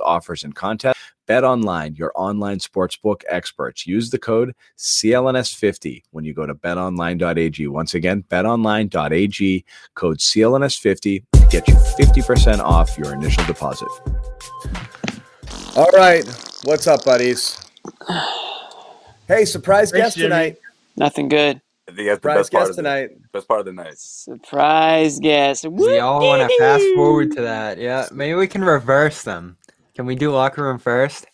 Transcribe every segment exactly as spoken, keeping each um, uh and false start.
offers, and contests. BetOnline, your online sportsbook experts. Use the code C L N S fifty when you go to bet online dot a g. Once again, bet online dot a g, code C L N S fifty to get you fifty percent off your initial deposit. All right. What's up, buddies? Hey, surprise Thanks, guest Jimmy. Tonight. Nothing good. I think that's the best part, of the, tonight. best part of the night. Surprise guest. We all want to fast forward to that. Yeah, maybe we can reverse them. Can we do locker room first?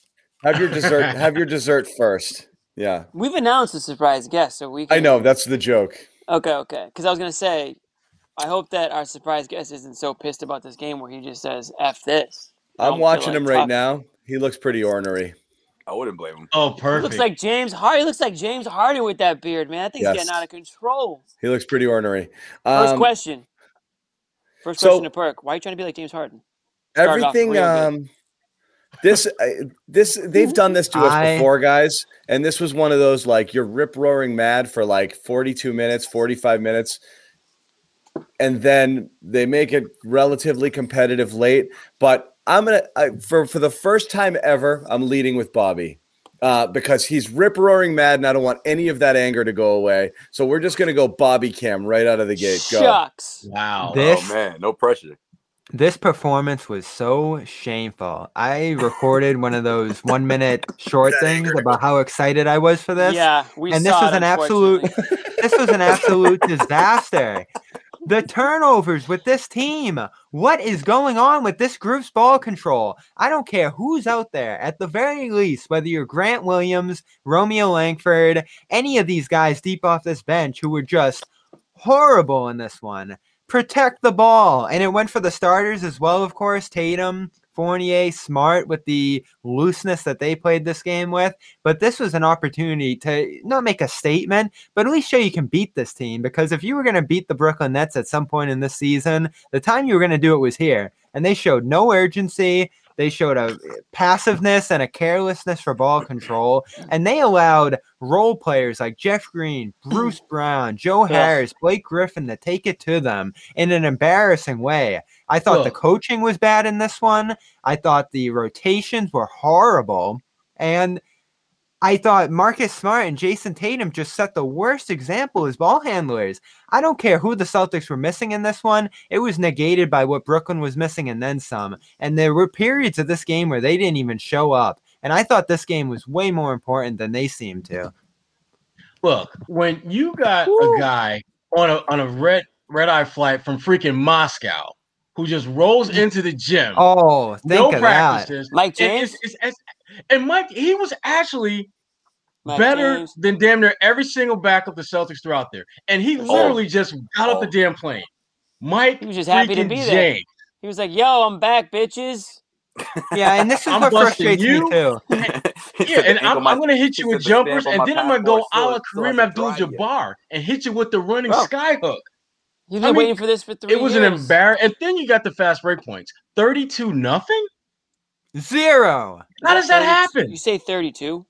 Have your dessert. have your dessert first. Yeah. We've announced a surprise guest, so we. Can... I know that's the joke. Okay, okay. Because I was gonna say, I hope that our surprise guest isn't so pissed about this game where he just says "F this." I I'm watching like him right talking. now. He looks pretty ornery. I wouldn't blame him. Oh, perfect. He looks like James Harden. He looks like James Harden with that beard, man. I think yes. he's getting out of control. He looks pretty ornery. Um, First question. First question so, to Perk. Why are you trying to be like James Harden? Start everything. Um, this, uh, this, they've done this to us I... before, guys. And this was one of those like you're rip roaring mad for like forty-two minutes, forty-five minutes, and then they make it relatively competitive late, but. I'm gonna I, for for the first time ever. I'm leading with Bobby uh, because he's rip roaring mad, and I don't want any of that anger to go away. So we're just gonna go Bobby Cam right out of the gate. Go. Shucks! Wow! This, oh man, no pressure. This performance was so shameful. I recorded one of those one minute short things about how excited I was for this. Yeah, we and saw this was it, an absolute. This was an absolute disaster. The turnovers with this team. What is going on with this group's ball control? I don't care who's out there. At the very least, whether you're Grant Williams, Romeo Langford, any of these guys deep off this bench who were just horrible in this one, protect the ball. And it went for the starters as well, of course. Tatum, Fournier, Smart with the looseness that they played this game with. But this was an opportunity to not make a statement, but at least show you can beat this team. Because if you were going to beat the Brooklyn Nets at some point in this season, the time you were going to do it was here. And they showed no urgency. They showed a passiveness and a carelessness for ball control. And they allowed role players like Jeff Green, Bruce Brown, Joe Harris, Blake Griffin to take it to them in an embarrassing way. I thought the coaching was bad in this one. I thought the rotations were horrible. And I thought Marcus Smart and Jason Tatum just set the worst example as ball handlers. I don't care who the Celtics were missing in this one. It was negated by what Brooklyn was missing and then some. And there were periods of this game where they didn't even show up. And I thought this game was way more important than they seemed to. Look, when you got Ooh. a guy on a on a red red-eye flight from freaking Moscow who just rolls into the gym. Oh, think no of practices. That. Mike James? It's, it's, it's, And Mike, he was actually Mike better James. than damn near every single backup the Celtics threw out there. And he literally oh. just got oh. off the damn plane. Mike he was just happy to be there. James. He was like, yo, I'm back, bitches. Yeah, and this is I'm what frustrates you. me too. And, yeah, and I'm, I'm going to hit you with jumpers, and then I'm going to go a la Kareem Abdul-Jabbar and hit you with the running Bro. skyhook. You've been I mean, waiting for this for three years. It was years. an embarrassment. And then you got the fast break points. thirty-two nothing? Zero. How does that happen? You say thirty-two?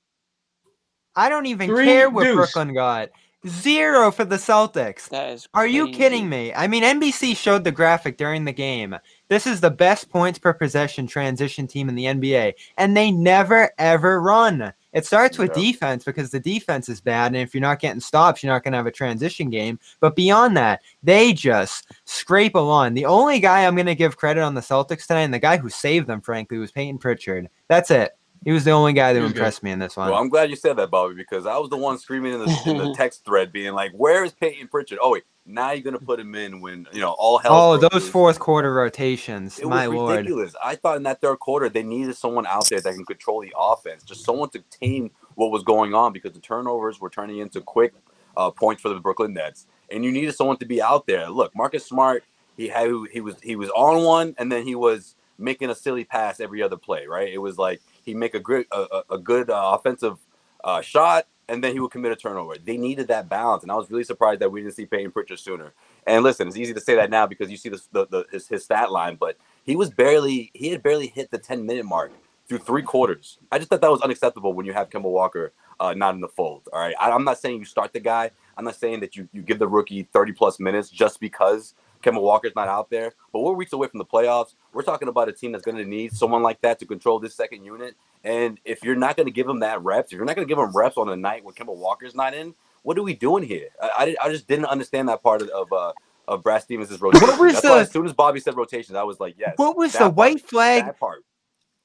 I don't even Three care what deuce. Brooklyn got. Zero for the Celtics. That is crazy. Are you kidding me? I mean, N B C showed the graphic during the game. This is the best points per possession transition team in the N B A, and they never, ever run. It starts with defense because the defense is bad, and if you're not getting stops, you're not going to have a transition game. But beyond that, they just scrape along. The only guy I'm going to give credit on the Celtics tonight, and the guy who saved them, frankly, was Peyton Pritchard. That's it. He was the only guy that impressed me in this one. Well, I'm glad you said that, Bobby, because I was the one screaming in the, in the text thread being like, where is Peyton Pritchard? Oh, wait, now you're going to put him in when, you know, all hell. Oh, those loose. Fourth quarter rotations. It my was Lord. Ridiculous. I thought in that third quarter they needed someone out there that can control the offense, just someone to tame what was going on because the turnovers were turning into quick uh, points for the Brooklyn Nets. And you needed someone to be out there. Look, Marcus Smart, he had he was he was on one, and then he was making a silly pass every other play, right? It was like, he'd make a good, a, a good uh, offensive uh, shot, and then he would commit a turnover. They needed that balance, and I was really surprised that we didn't see Peyton Pritchard sooner. And listen, it's easy to say that now because you see this, the, the, his, his stat line, but he was barely he had barely hit the ten-minute mark through three quarters. I just thought that was unacceptable when you have Kemba Walker uh, not in the fold. All right, I, I'm not saying you start the guy. I'm not saying that you, you give the rookie thirty-plus minutes just because Kemba Walker's not out there, but we're weeks away from the playoffs. We're talking about a team that's going to need someone like that to control this second unit. And if you're not going to give him that reps, if you're not going to give him reps on a night when Kemba Walker's not in, what are we doing here? I I, I just didn't understand that part of of, uh, of Brad Stevens' rotation. What was that's the, why as soon as Bobby said rotations, I was like, yes. What was the part, white flag? That part.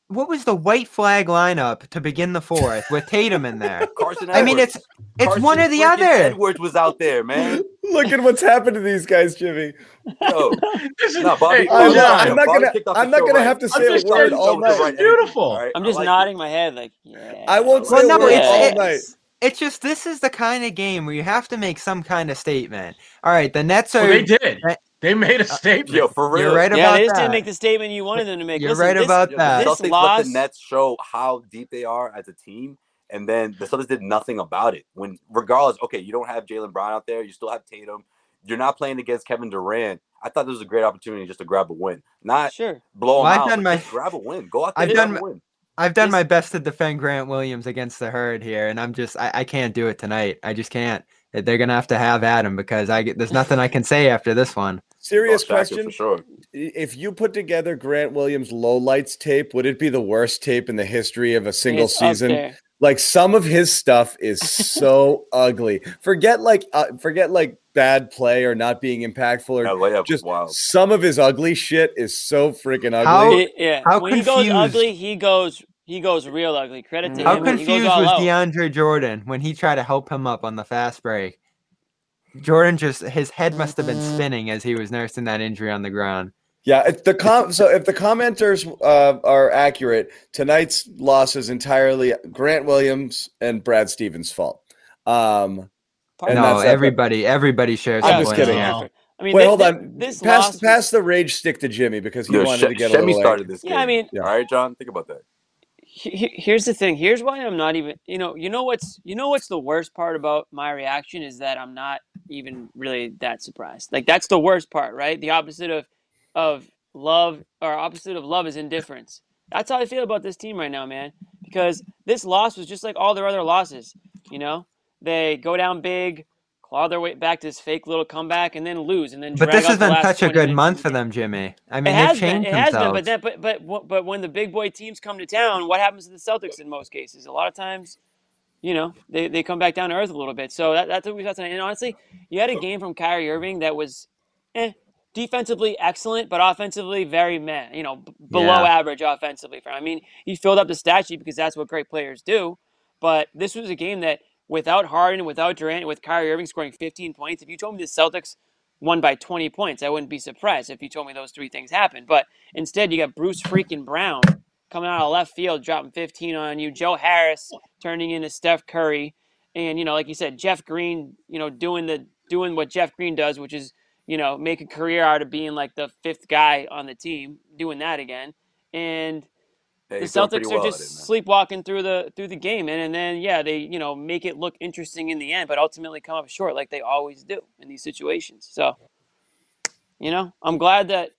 What was the white flag lineup to begin the fourth with Tatum in there? Carson Edwards. I mean, it's it's Carson one or the other. Edwards was out there, man. Look at what's happened to these guys, Jimmy. No, no Bobby, hey, I'm, not, I'm not Bobby gonna. I'm not gonna right. have to say a word all night. Right beautiful. Right? I'm just like nodding it. my head, like yeah. I won't say well, a no, word it's, all it's, night. It's just this is the kind of game where you have to make some kind of statement. All right, the Nets are. Well, they did. Right? They made a statement. Yo, for real. You're right yeah, about that. Yeah, they just didn't make the statement you wanted them to make. You're Listen, right this, about that. This loss... let the Nets show how deep they are as a team, and then the Celtics did nothing about it. When, regardless, okay, you don't have Jaylen Brown out there. You still have Tatum. You're not playing against Kevin Durant. I thought this was a great opportunity just to grab a win. Not sure. blow well, them I've out. Done my... Grab a win. Go out there I've and done grab my... a win. I've done my best to defend Grant Williams against the herd here, and I'm just I, I can't do it tonight. I just can't. They're gonna have to have at him because I get, there's nothing I can say after this one. Serious question: for sure. If you put together Grant Williams' lowlights tape, would it be the worst tape in the history of a single it's season? Like some of his stuff is so ugly. Forget like uh, forget like bad play or not being impactful or yeah, just wild. Some of his ugly shit is so freaking ugly. How, it, yeah. How when confused. he goes ugly, he goes. He goes real ugly. Credit to How him. How confused was out. DeAndre Jordan when he tried to help him up on the fast break? Jordan just his head must have been spinning as he was nursing that injury on the ground. Yeah, if the com- so if the commenters uh, are accurate, tonight's loss is entirely Grant Williams and Brad Stevens' fault. Um, and no, everybody, everybody shares. I'm just kidding. No. I mean, Wait, this, hold on. This pass, pass was... the rage stick to Jimmy because he no, wanted Sh- to get Shemi a little. started this game. Yeah, I mean, yeah. All right, John, think about that. Here's the thing. Here's why I'm not even, you know, you know what's, you know what's the worst part about my reaction is that I'm not even really that surprised. Like that's the worst part, right? The opposite of, of love or opposite of love is indifference. That's how I feel about this team right now, man. Because this loss was just like all their other losses. You know, they go down big, claw their way back to this fake little comeback, and then lose, and then. But this has been such a good month for them, Jimmy. I mean, they've changed themselves. It has been, but that, but but but when the big boy teams come to town, what happens to the Celtics in most cases? A lot of times, you know, they, they come back down to earth a little bit. So that, that's what we saw tonight. And honestly, you had a game from Kyrie Irving that was, eh, defensively excellent, but offensively very meh. You know, b- below yeah. average offensively. For I mean, he filled up the stat sheet because that's what great players do. But this was a game that. Without Harden, without Durant, with Kyrie Irving scoring fifteen points, if you told me the Celtics won by twenty points, I wouldn't be surprised if you told me those three things happened. But instead, you got Bruce freaking Brown coming out of left field, dropping fifteen on you. Joe Harris turning into Steph Curry, and you know, like you said, Jeff Green, you know, doing the doing what Jeff Green does, which is you know, make a career out of being like the fifth guy on the team, doing that again, and. Yeah, the Celtics well are just it, sleepwalking through the through the game, and, and then, yeah, they, you know, make it look interesting in the end, but ultimately come up short like they always do in these situations. So, you know, I'm glad that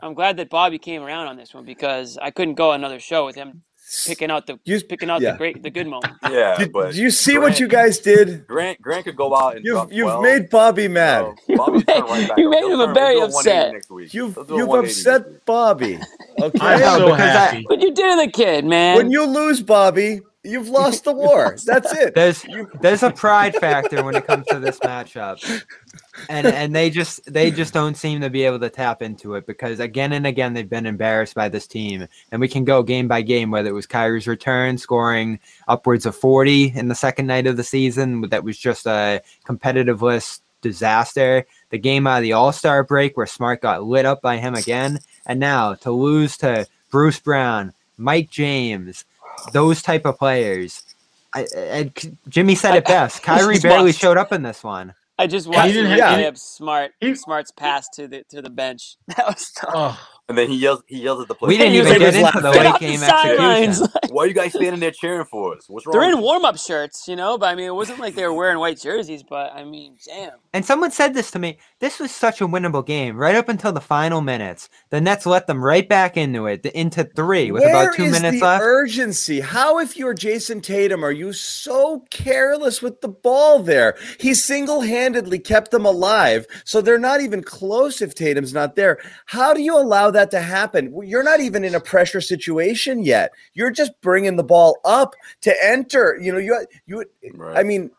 I'm glad that Bobby came around on this one because I couldn't go another show with him picking out the you, picking out yeah. the great the good moment. Yeah, did, but do you see Grant, what you guys did? Grant Grant could go out and you've you've well. made Bobby mad. So Bobby's right back you made him turn, very upset. You've you've upset Bobby. Okay, I'm so happy. I, but you did the kid, man. When you lose Bobby, you've lost the war. That's it. There's there's a pride factor when it comes to this matchup. And and they just they just don't seem to be able to tap into it because again and again they've been embarrassed by this team. And we can go game by game, whether it was Kyrie's return, scoring upwards of forty in the second night of the season, that was just a competitive-less disaster. The game out of the All-Star break where Smart got lit up by him again. And now to lose to Bruce Brown, Mike James, those type of players. I, I, Jimmy said it best. Kyrie barely showed up in this one. I just watched him yeah. Smart. He, Smart's pass to the to the bench. That was tough. Oh. And then he yells. He yells at the players. We didn't even get into the late game execution. Why are you guys standing there cheering for us? What's wrong? They're in warm up shirts, you know. But I mean, it wasn't like they were wearing white jerseys. But I mean, damn. And someone said this to me. This was such a winnable game, right up until the final minutes. The Nets let them right back into it, into three with about two minutes left. Where is the urgency? How, if you're Jason Tatum, are you so careless with the ball there? He single-handedly kept them alive, so they're not even close if Tatum's not there. How do you allow that to happen? You're not even in a pressure situation yet. You're just bringing the ball up to enter. You know, you you. Right. I mean,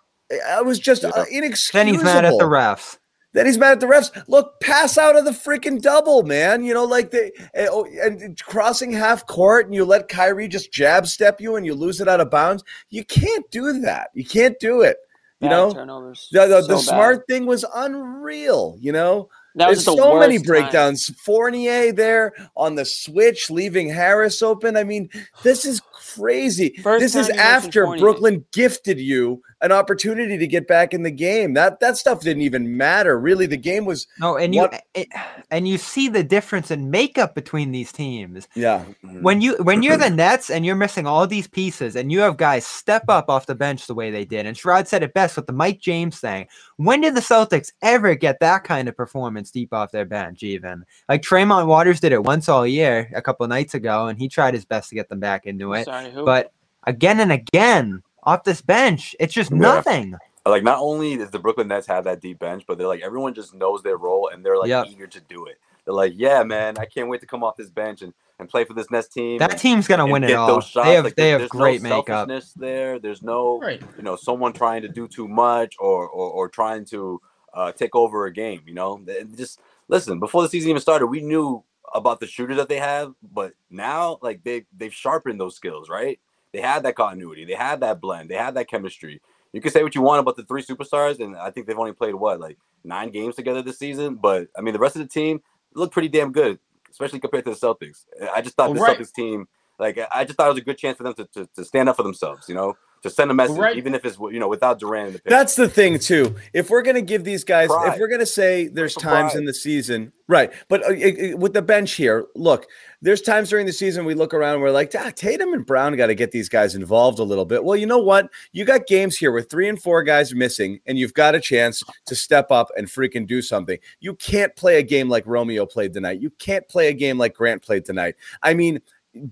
I was just yeah. uh, inexcusable. Then he's mad at the refs. Then he's mad at the refs. Look, pass out of the freaking double, man. You know, like the and crossing half court, and you let Kyrie just jab step you, and you lose it out of bounds. You can't do that. You can't do it. You bad know, turnovers. The, the, so the Smart thing was unreal. You know. That was There's the so many breakdowns. Time. Fournier there on the switch, leaving Harris open. I mean, this is crazy. First this is after Brooklyn gifted you an opportunity to get back in the game. That that stuff didn't even matter. Really, the game was no. And you what, it, and you see the difference in makeup between these teams. Yeah. When you when you're the Nets and you're missing all these pieces, and you have guys step up off the bench the way they did. And Sherrod said it best with the Mike James thing. When did the Celtics ever get that kind of performance deep off their bench? Even like Tremont Waters did it once all year, a couple of nights ago, and he tried his best to get them back into it. Sorry, but again and again. Off this bench, it's just nothing. Yeah. Like, not only does the Brooklyn Nets have that deep bench, but they're like, everyone just knows their role and they're like yep. eager to do it. They're like, yeah, man, I can't wait to come off this bench and, and play for this Nets team. That and, team's gonna win it all. They have like, they have great no makeup. There's no there. There's no right. you know someone trying to do too much or or, or trying to uh, take over a game. You know, and just listen. Before the season even started, we knew about the shooters that they have, but now like they they've sharpened those skills, right? They had that continuity. They had that blend. They had that chemistry. You can say what you want about the three superstars, and I think they've only played, what, like nine games together this season? But, I mean, the rest of the team looked pretty damn good, especially compared to the Celtics. I just thought well, the right. Celtics team, like, I just thought it was a good chance for them to, to, to stand up for themselves, you know, to send a message, right. even if it's, you know, without Durant in the picture. That's the thing, too. If we're going to give these guys, pride. If we're going to say there's times pride. In the season, right, but uh, it, it, with the bench here, look, there's times during the season we look around and we're like, ah, Tatum and Brown got to get these guys involved a little bit. Well, you know what? You got games here where three and four guys missing, and you've got a chance to step up and freaking do something. You can't play a game like Romeo played tonight. You can't play a game like Grant played tonight. I mean,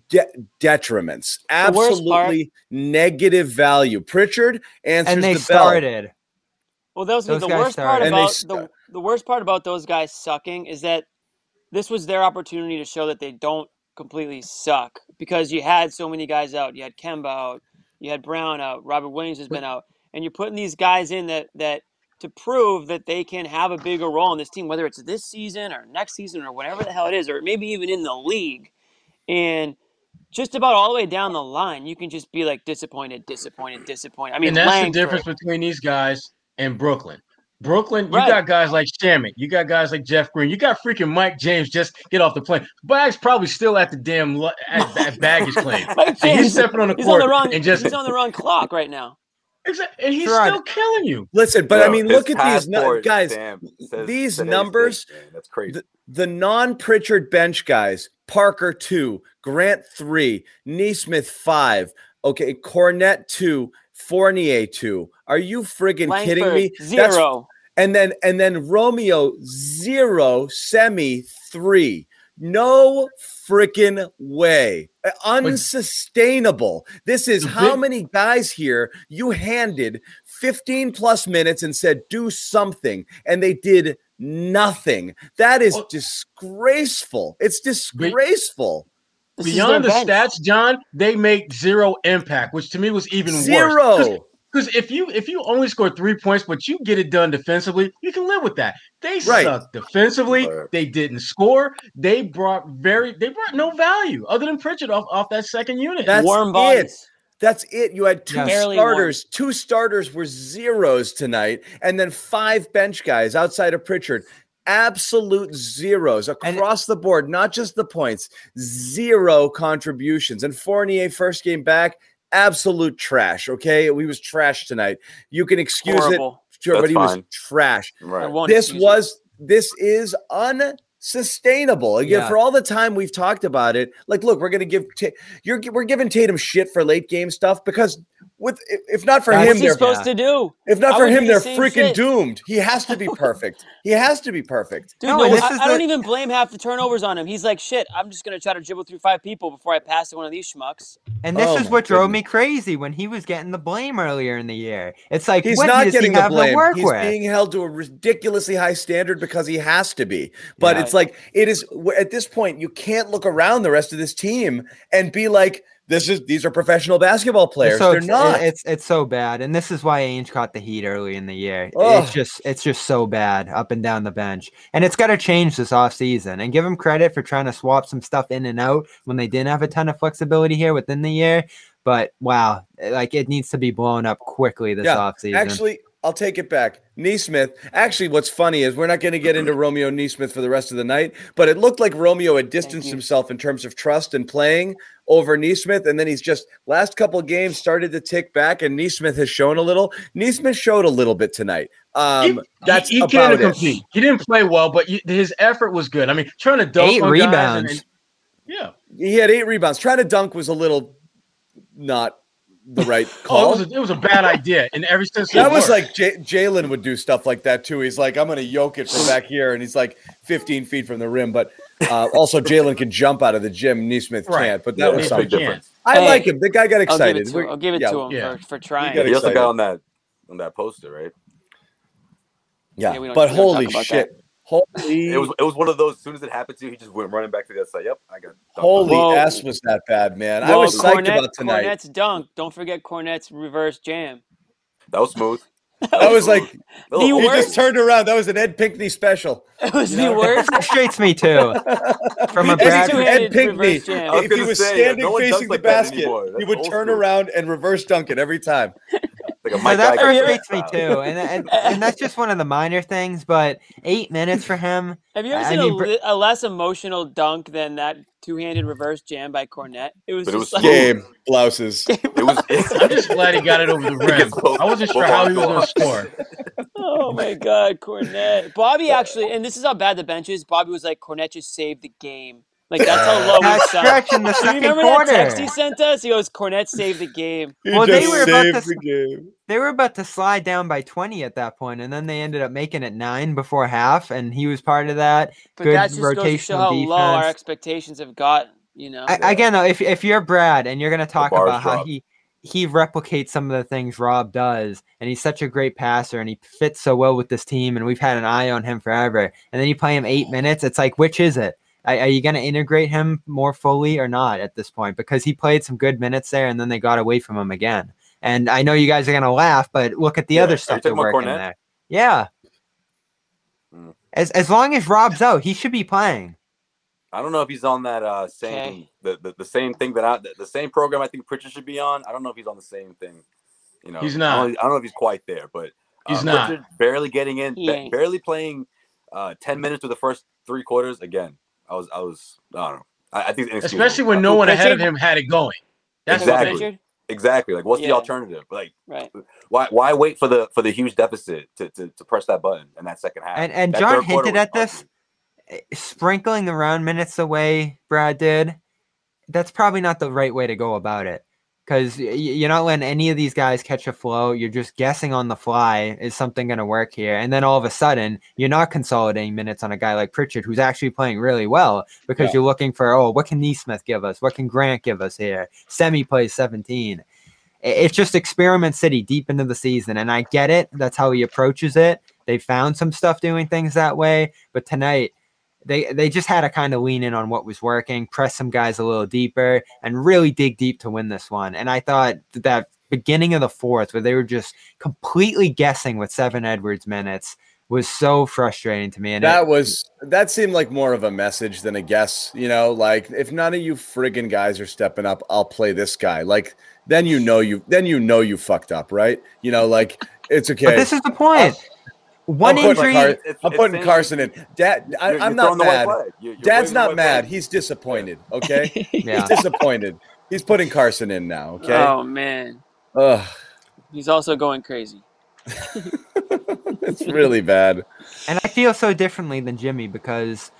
De- detriments, absolutely negative value. Pritchard answers and they the bell. Started. Well, those, those the worst started. part about st- the, the worst part about those guys sucking is that this was their opportunity to show that they don't completely suck because you had so many guys out. You had Kemba out, you had Brown out, Robert Williams has been out, and you're putting these guys in that that to prove that they can have a bigger role in this team, whether it's this season or next season or whatever the hell it is, or maybe even in the league. And just about all the way down the line, you can just be like disappointed, disappointed, disappointed. I mean, and that's Langford. The difference between these guys and Brooklyn. Brooklyn, you right. got guys like Shaman. You got guys like Jeff Green. You got freaking Mike James just get off the plane. Bags probably still at the damn at, at baggage plane. Mike James, he's stepping on the court. On the wrong, and just, he's on the wrong clock right now. Exactly. And he's right. still killing you. Listen, but Yo, I mean, look at these nu- guys. Damn, says, these numbers. Thing, that's crazy. The, the non-Pritchard bench guys. Parker two, Grant three, Nesmith five, okay, Cornette two, Fournier two. Are you friggin' Langford, kidding me? Zero. That's, and then and then Romeo zero, Semi three, No freaking way. Unsustainable. This is how many guys here you handed fifteen plus minutes and said, do something. And they did nothing. That is disgraceful. It's disgraceful. This Beyond the bench. stats, John, they make zero impact, which to me was even zero. worse. Because if you if you only score three points, but you get it done defensively, you can live with that. They right. suck defensively. They didn't score. They brought very they brought no value other than Pritchard off, off that second unit. That's warm bodies. It. That's it. You had two yeah. starters. Two starters were zeros tonight, and then five bench guys outside of Pritchard. Absolute zeros across and, the board, not just the points, zero contributions. And Fournier, first game back, absolute trash. Okay, we was trash tonight. You can excuse horrible. it, sure, That's but he fine. was trash. Right. This was it. this is unsustainable again. Yeah. For all the time we've talked about it, like, look, we're gonna give t- you're we're giving Tatum shit for late game stuff because. With if not for That's him, they're supposed to do. If not I for him, they're the freaking shit. doomed. He has to be perfect. He has to be perfect. Dude, no, no, I, I the... don't even blame half the turnovers on him. He's like, shit, I'm just gonna try to dribble through five people before I pass to one of these schmucks. And this oh is what drove goodness. me crazy when he was getting the blame earlier in the year. It's like he's not he getting the blame. Work he's with? being held to a ridiculously high standard because he has to be. But yeah. it's like it is at this point, you can't look around the rest of this team and be like. This is these are professional basketball players. So They're it's, not. It's it's so bad, and this is why Ainge caught the heat early in the year. Ugh. It's just it's just so bad up and down the bench, and it's got to change this offseason. And give him credit for trying to swap some stuff in and out when they didn't have a ton of flexibility here within the year. But wow, like it needs to be blown up quickly this yeah, offseason. Actually, I'll take it back. Nesmith. Actually, what's funny is we're not going to get into Romeo Nesmith for the rest of the night, but it looked like Romeo had distanced himself in terms of trust and playing over Nesmith, and then he's just last couple of games started to tick back, and Nesmith has shown a little. Nesmith showed a little bit tonight. Um, he, that's he, he about it. He didn't play well, but you, his effort was good. I mean, trying to dunk eight on rebounds. Guys and, and, yeah, he had eight rebounds. Trying to dunk was a little not. The right call. Oh, it, was a, it was a bad idea, and ever since that was worked. like J- Jaylen would do stuff like that too. He's like, "I'm going to yoke it from back here," and he's like fifteen feet from the rim. But uh, also, Jaylen can jump out of the gym. Nesmith right. can't. But that yeah, was something different. I hey, like him. The guy got excited. I'll give it to, I'll give it yeah. to him yeah. for, for trying. He also got on that on that poster, right? Yeah, yeah but holy shit. That. Holy! It was it was one of those. As soon as it happened to you, he just went running back to the other side. Yep, I got. Holy Whoa. ass was that bad, man. Whoa, I was psyched Cornette, about tonight. Cornette's dunk. Don't forget Cornette's reverse jam. That was smooth. That was, I was smooth. like, the he worst. just turned around. That was an Ed Pinkney special. It was you the know? worst. Frustrates me too. From a Brad Ed Pinkney, if he was say, standing yeah, no facing like the basket, he would turn school. around and reverse dunk it every time. Like so that frustrates me too, and, and and that's just one of the minor things. But eight minutes for him. Have you ever I seen mean, a, li- a less emotional dunk than that two-handed reverse jam by Cornette? It was, but it was like, game blouses. Game it was. I'm just glad he got it over the rim. I wasn't sure how he was going to score. Oh my God, Cornette! Bobby actually, and this is how bad the bench is. Bobby was like, Cornette just saved the game. Like, that's how low we sound. Do you remember quarter. that text he sent us? He goes, Cornette saved the game. He well, just they were saved about to, the game. They were about to slide down by twenty at that point, and then they ended up making it nine before half, and he was part of that. But Good that just rotational goes to show how defense. low our expectations have gotten, you know? I, again, though, if, if you're Brad, and you're going to talk about how he, he replicates some of the things Rob does, and he's such a great passer, and he fits so well with this team, and we've had an eye on him forever, and then you play him eight minutes, it's like, which is it? Are you going to integrate him more fully or not at this point? Because he played some good minutes there, and then they got away from him again. And I know you guys are going to laugh, but look at the yeah. other stuff that worked in there. Yeah. Mm. As as long as Rob's out, he should be playing. I don't know if he's on that uh, same okay. the, the the same thing that I the, the same program I think Pritchard should be on. I don't know if he's on the same thing. You know, he's not. I don't, I don't know if he's quite there, but uh, he's not. Pritchard barely getting in, ba- barely playing uh, ten minutes for the first three quarters again. I was, I was, I don't know. I, I think, especially when no one ahead of him had it going. That's exactly, exactly. Like, what's yeah. the alternative? Like, right. why, why wait for the for the huge deficit to to, to press that button in that second half? And and that John hinted at this, sprinkling the round minutes away. Brad did. That's probably not the right way to go about it. because you're not letting any of these guys catch a flow. You're just guessing on the fly. Is something going to work here? And then all of a sudden, you're not consolidating minutes on a guy like Pritchard, who's actually playing really well, because yeah. you're looking for, oh, what can Nesmith give us? What can Grant give us here? Semi plays seventeen. It's just experiment city deep into the season, and I get it. That's how he approaches it. They found some stuff doing things that way, but tonight they they just had to kind of lean in on what was working, press some guys a little deeper, and really dig deep to win this one. And I thought that beginning of the fourth, where they were just completely guessing with Seven Edwards minutes, was so frustrating to me. And that it, was that seemed like more of a message than a guess, you know, like, if none of you friggin' guys are stepping up, I'll play this guy. Like, then you know you then you know you fucked up, right? You know, like, it's okay. But this is the point. One I'm injury. Putting Car- it's, I'm it's putting injury. Carson in. Dad, I, you're, I'm you're not mad. You're, you're Dad's not mad. Play. He's disappointed, okay? yeah. He's disappointed. He's putting Carson in now, okay? Oh, man. Ugh. He's also going crazy. It's really bad. And I feel so differently than Jimmy, because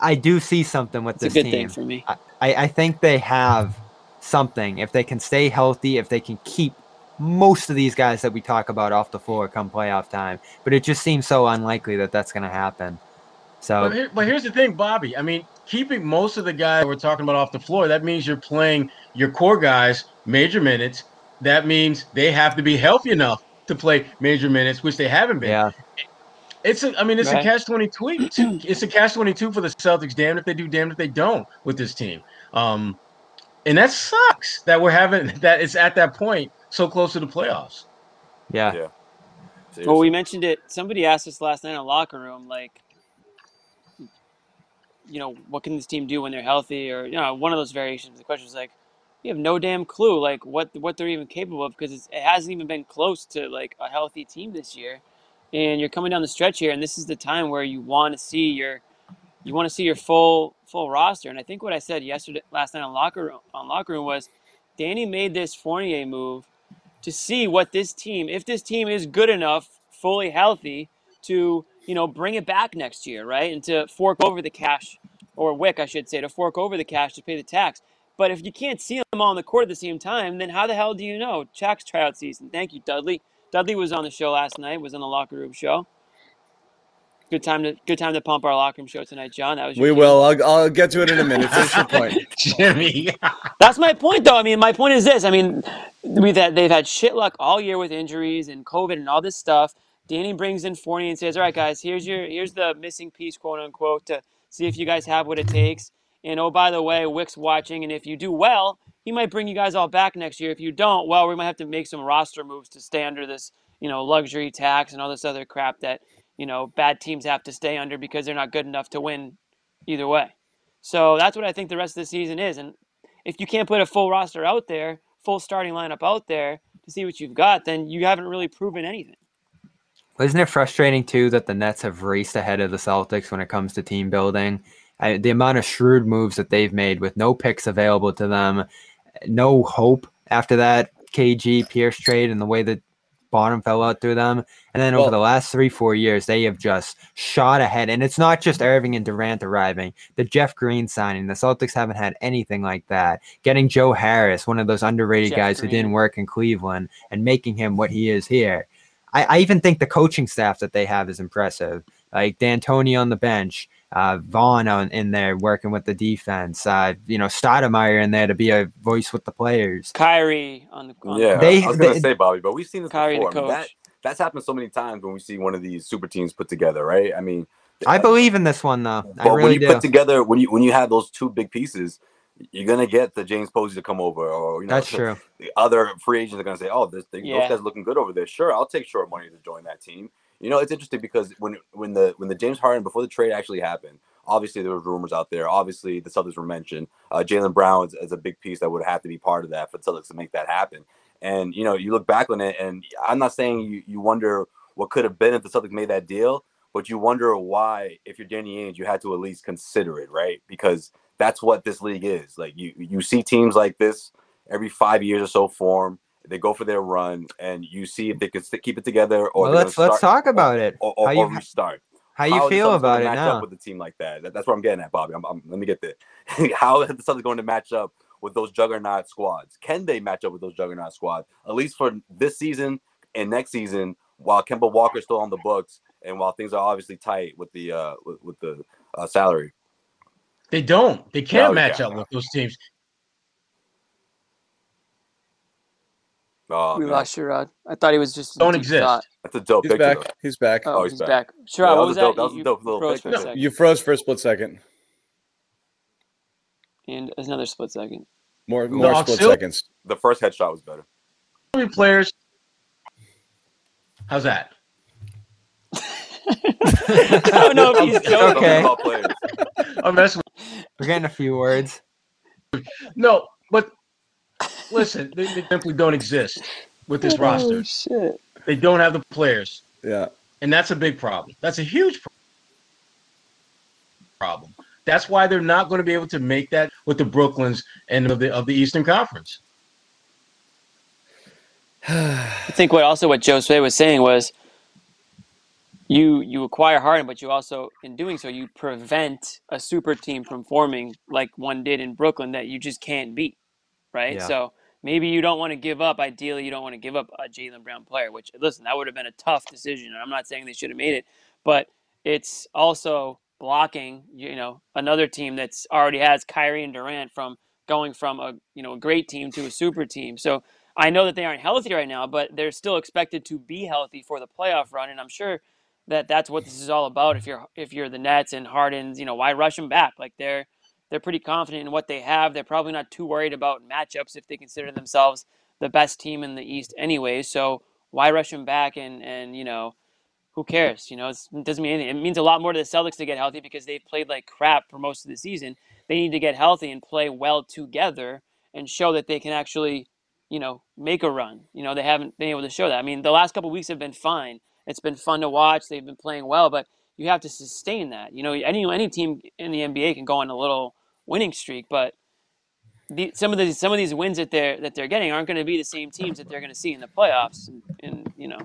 I do see something with it's this team. It's a good team. thing for me. I, I think they have something. If they can stay healthy, if they can keep most of these guys that we talk about off the floor come playoff time. But it just seems so unlikely that that's going to happen. So, but, here, but here's the thing, Bobby. I mean, keeping most of the guys we're talking about off the floor, that means you're playing your core guys major minutes. That means they have to be healthy enough to play major minutes, which they haven't been. Yeah. It's a, I mean, it's right. a catch twenty-two. It's a catch twenty-two for the Celtics. Damn if they do, damn if they don't with this team. Um, and that sucks that we're having that. It's at that point so close to the playoffs. Yeah. yeah. Well, we mentioned it. Somebody asked us last night in the locker room, like, you know, what can this team do when they're healthy? Or, you know, one of those variations of the question was like, you have no damn clue, like, what what they're even capable of, because it's, it hasn't even been close to, like, a healthy team this year. And you're coming down the stretch here, and this is the time where you want to see your you want to see your full full roster. And I think what I said yesterday, last night on locker room, on locker room was, Danny made this Fournier move to see what this team, if this team is good enough, fully healthy, to, you know, bring it back next year, right, and to fork over the cash, or Wick, I should say, to fork over the cash to pay the tax. But if you can't see them all on the court at the same time, then how the hell do you know? Chuck's tryout season. Thank you, Dudley. Dudley was on the show last night, was on the locker room show. Good time to good time to pump our locker room show tonight, John. That was your we game. will. I'll, I'll get to it in a minute. That's your point, Jimmy. That's my point, though. I mean, my point is this. I mean, we've had, they've had shit luck all year with injuries and COVID and all this stuff. Danny brings in Fournier and says, all right, guys, here's your here's the missing piece, quote unquote, to see if you guys have what it takes. And, oh, by the way, Wick's watching, and if you do well, he might bring you guys all back next year. If you don't, well, we might have to make some roster moves to stay under this, you know, luxury tax and all this other crap that, you know, bad teams have to stay under because they're not good enough to win either way. So that's what I think the rest of the season is. And if you can't put a full roster out there, full starting lineup out there to see what you've got, then you haven't really proven anything. Isn't it frustrating, too, that the Nets have raced ahead of the Celtics when it comes to team building? I, the amount of shrewd moves that they've made with no picks available to them, no hope after that K G Pierce trade and the way that bottom fell out through them. And then well, over the last three, four years, they have just shot ahead. And it's not just Irving and Durant arriving, the Jeff Green signing. The Celtics haven't had anything like that. Getting Joe Harris, one of those underrated Jeff guys Green. who didn't work in Cleveland, and making him what he is here. I, I even think the coaching staff that they have is impressive. Like D'Antoni on the bench, Uh, Vaughn on, in there working with the defense. Uh, you know, Stoudemire in there to be a voice with the players. Kyrie on the on yeah. They, I was gonna they, say Bobby, but we've seen this Kyrie before. The coach. I mean, that, that's happened so many times when we see one of these super teams put together, right? I mean, I believe in this one though. But I really when you do. put together, when you when you have those two big pieces, you're gonna get the James Posey to come over, or you know, that's so true. The other free agents are gonna say, "Oh, this thing, yeah. those guys looking good over there. Sure, I'll take short money to join that team." You know, it's interesting because when when the when the James Harden, before the trade actually happened, obviously there were rumors out there. Obviously, the Celtics were mentioned. Uh, Jaylen Brown is, is a big piece that would have to be part of that for the Celtics to make that happen. And, you know, you look back on it, and I'm not saying you, you wonder what could have been if the Celtics made that deal, but you wonder why, if you're Danny Ainge, you had to at least consider it, right? Because that's what this league is. Like, you, you see teams like this every five years or so form. They go for their run, and you see if they can st- keep it together, or well, let's start, let's talk about or, it. Or, or, how you, or restart. How you how feel about it match now? Up with a team like that. that? That's what I'm getting at, Bobby. I'm, I'm, let me get there. How is the Celtics going to match up with those juggernaut squads? Can they match up with those juggernaut squads, at least for this season and next season, while Kemba Walker's still on the books and while things are obviously tight with the uh, with, with the uh, salary? They don't. They can't match up with those teams. Oh, we man. lost Sherrod. I thought he was just don't exist. Shot. That's a dope he's picture. Back. He's back. Oh, oh he's, he's back. back. Sherrod, yeah, what was that? Dope, that was you, a dope little picture. No. You froze for a split second. And another split second. More, more no, split still, seconds. The first headshot was better. How many players? How's that? I don't know if he's joking. Okay. I'm messing with. We're getting a few words. No, but. Listen, they, they simply don't exist with this oh, roster. Shit. They don't have the players. Yeah. And that's a big problem. That's a huge problem. That's why they're not going to be able to make that with the Brooklyns and of the of the Eastern Conference. I think what also what Joe Sway was saying was you you acquire Harden, but you also, in doing so, you prevent a super team from forming like one did in Brooklyn that you just can't beat. Right, yeah. So maybe you don't want to give up. Ideally, you don't want to give up a Jaylen Brown player. Which, listen, that would have been a tough decision, and I'm not saying they should have made it, but it's also blocking, you know, another team that's already has Kyrie and Durant from going from a you know a great team to a super team. So I know that they aren't healthy right now, but they're still expected to be healthy for the playoff run, and I'm sure that that's what this is all about. If you're if you're the Nets and Harden's, you know, why rush them back? Like they're. They're pretty confident in what they have. They're probably not too worried about matchups if they consider themselves the best team in the East anyway. So why rush them back? And, and you know, who cares? You know, it's, it doesn't mean anything. It means a lot more to the Celtics to get healthy because they've played like crap for most of the season. They need to get healthy and play well together and show that they can actually, you know, make a run. You know, they haven't been able to show that. I mean, the last couple of weeks have been fine. It's been fun to watch. They've been playing well, but you have to sustain that. You know, any any team in the N B A can go on a little winning streak, but the, some of the some of these wins that they're that they're getting aren't going to be the same teams that they're going to see in the playoffs in, in you know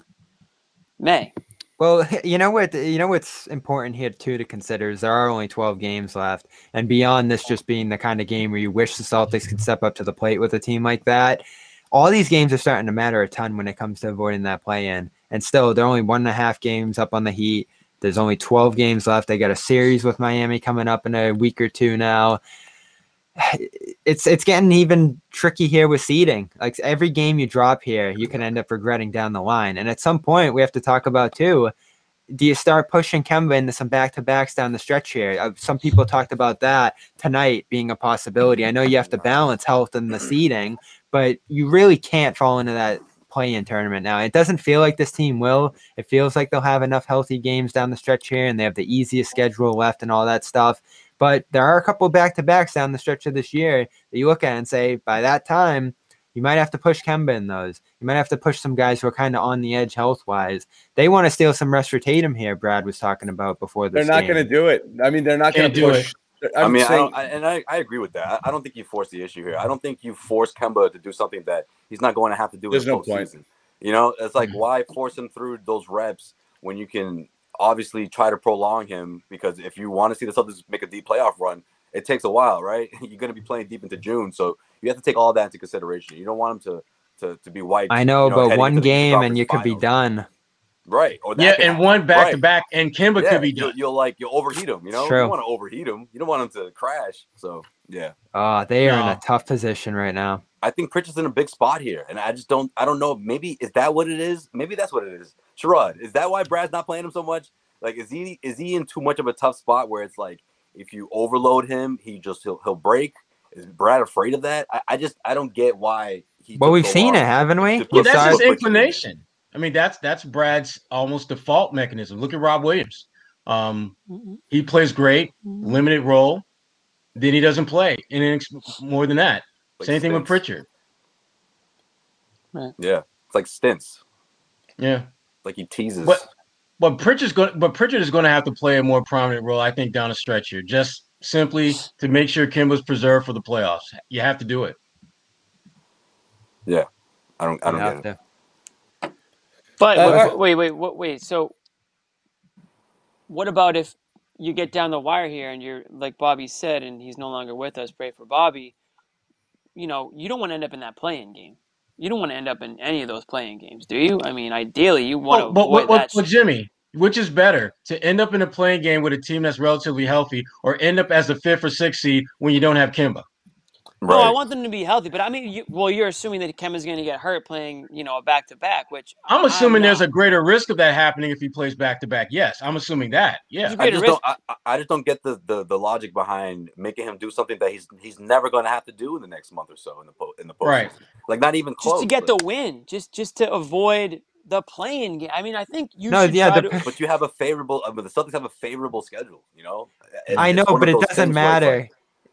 May. Well, you know what you know what's important here too to consider is there are only twelve games left, and beyond this just being the kind of game where you wish the Celtics could step up to the plate with a team like that. All these games are starting to matter a ton when it comes to avoiding that play-in, and still they're only one and a half games up on the Heat. There's only twelve games left. They got a series with Miami coming up in a week or two now. It's it's getting even tricky here with seeding. Like every game you drop here, you can end up regretting down the line. And at some point, we have to talk about, too, do you start pushing Kemba into some back-to-backs down the stretch here? Some people talked about that tonight being a possibility. I know you have to balance health and the seeding, but you really can't fall into that play-in tournament now. It doesn't feel like this team will. It feels like they'll have enough healthy games down the stretch here, and they have the easiest schedule left and all that stuff. But there are a couple back-to-backs down the stretch of this year that you look at and say, by that time, you might have to push Kemba in those. You might have to push some guys who are kind of on the edge health-wise. They want to steal some rest for Tatum here, Brad was talking about before this They're not going to do it. I mean, they're not going to push. It. I mean, saying- I I, and I, I agree with that. I don't think you force the issue here. I don't think you force Kemba to do something that he's not going to have to do. There's no point. You know, it's like, why force him through those reps when you can obviously try to prolong him? Because if you want to see the Celtics make a deep playoff run, it takes a while, right? You're going to be playing deep into June. So you have to take all that into consideration. You don't want him to, to, to be wiped. I know, you know but one game and you could be done. Right. Or that yeah, and happen. one back-to-back, right. and Kemba yeah, could be done. You'll, you'll, like, you'll overheat him, you know? True. You don't want to overheat him. You don't want him to crash. So, yeah. Uh, they are no. in a tough position right now. I think Pritchard's in a big spot here, and I just don't – I don't know. Maybe – is that what it is? Maybe that's what it is. Sherrod, is that why Brad's not playing him so much? Like, is he is he in too much of a tough spot where it's like if you overload him, he just – he'll he'll break? Is Brad afraid of that? I, I just – I don't get why he – Well, we've so seen it, haven't we? Yeah, that's his inclination. I mean, that's that's Brad's almost default mechanism. Look at Rob Williams. Um, he plays great, limited role. Then he doesn't play, and then more than that. Like Same stints. thing with Pritchard. Right. Yeah, it's like stints. Yeah, like he teases. But but Pritchard's going. But Pritchard is going to have to play a more prominent role, I think, down the stretch here, just simply to make sure Kemba's preserved for the playoffs. You have to do it. Yeah, I don't. I don't yeah, get it. Yeah. But uh, wait, wait, wait, wait. So, what about if you get down the wire here, and you're like Bobby said, and he's no longer with us? Pray for Bobby. you know, you don't want to end up in that play-in game. You don't want to end up in any of those play-in games, do you? I mean, ideally, you want to oh, but avoid what, what, that. But Jimmy, which is better, to end up in a play-in game with a team that's relatively healthy, or end up as the fifth or sixth seed when you don't have Kemba? Right. No, I want them to be healthy, but I mean, you, well, you're assuming that Kemba's going to get hurt playing, you know, a back-to-back, which I'm assuming I'm there's a greater risk of that happening if he plays back-to-back. Yes, I'm assuming that. Yeah, I just, don't, I, I just don't get the, the the logic behind making him do something that he's he's never going to have to do in the next month or so in the po- in the post. Right. Like not even close. Just to get but. the win, just just to avoid the playing game. I mean, I think you no, should yeah, try the, to, but you have a favorable. I mean, the Celtics have a favorable schedule. You know. It, I know, but it doesn't matter.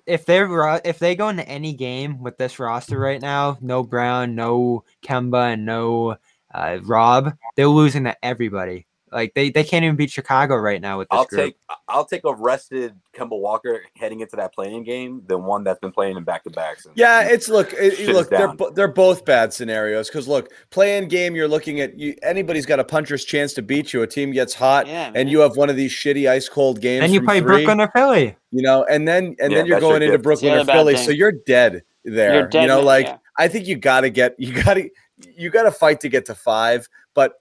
If they if they go into any game with this roster right now, no Brown, no Kemba, and no uh, Rob, they're losing to everybody. Like they, they can't even beat Chicago right now with this I'll group. Take, I'll take a rested Kemba Walker heading into that play-in game than one that's been playing in back-to-backs. Yeah, it's look, it, look, they're they're both bad scenarios because look, play-in game, you're looking at you, anybody's got a puncher's chance to beat you. A team gets hot, yeah, and you have one of these shitty ice-cold games. And you play three, Brooklyn or Philly, you know, and then and yeah, then you're going your into Brooklyn yeah, or Philly, thing. So you're dead there. You're dead, you know, man, like yeah. I think you got to get you got to you got to fight to get to five, but.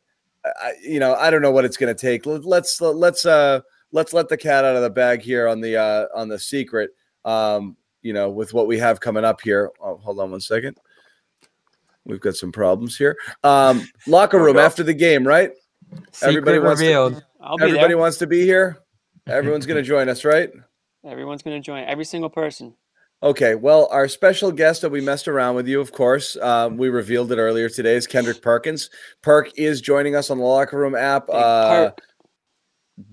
I, you know, I don't know what it's going to take. Let's let's uh let's let the cat out of the bag here on the uh, on the secret. Um, you know, with what we have coming up here. Oh, hold on one second. We've got some problems here. Um, locker room after the game, right? Secret everybody wants revealed. To, I'll be everybody there. Wants to be here. Everyone's going to join us, right? Everyone's going to join. Every single person. Okay, well, our special guest that we messed around with you, of course, um, we revealed it earlier today, is Kendrick Perkins. Perk is joining us on the Locker Room app. Big uh, Perk,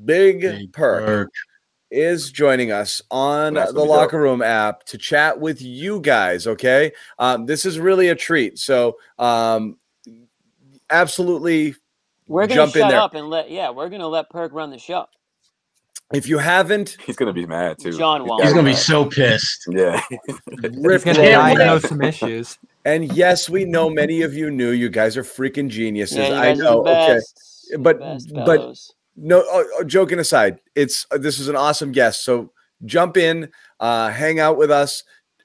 Big Big Perk, Perk. is joining us on the Locker Room app to chat with you guys, okay? Um, this is really a treat, so um, absolutely we're gonna jump in there. We're going to shut up and let – yeah, we're going to let Perk run the show. If you haven't, he's gonna be mad too. John Wall. He's gonna be so pissed. Yeah, Rip gonna diagnose some issues. And yes, we know many of you knew you guys are freaking geniuses. Yeah, I know. Okay, but but no. Oh, joking aside, it's uh, this is an awesome guest. So jump in, uh, hang out with us,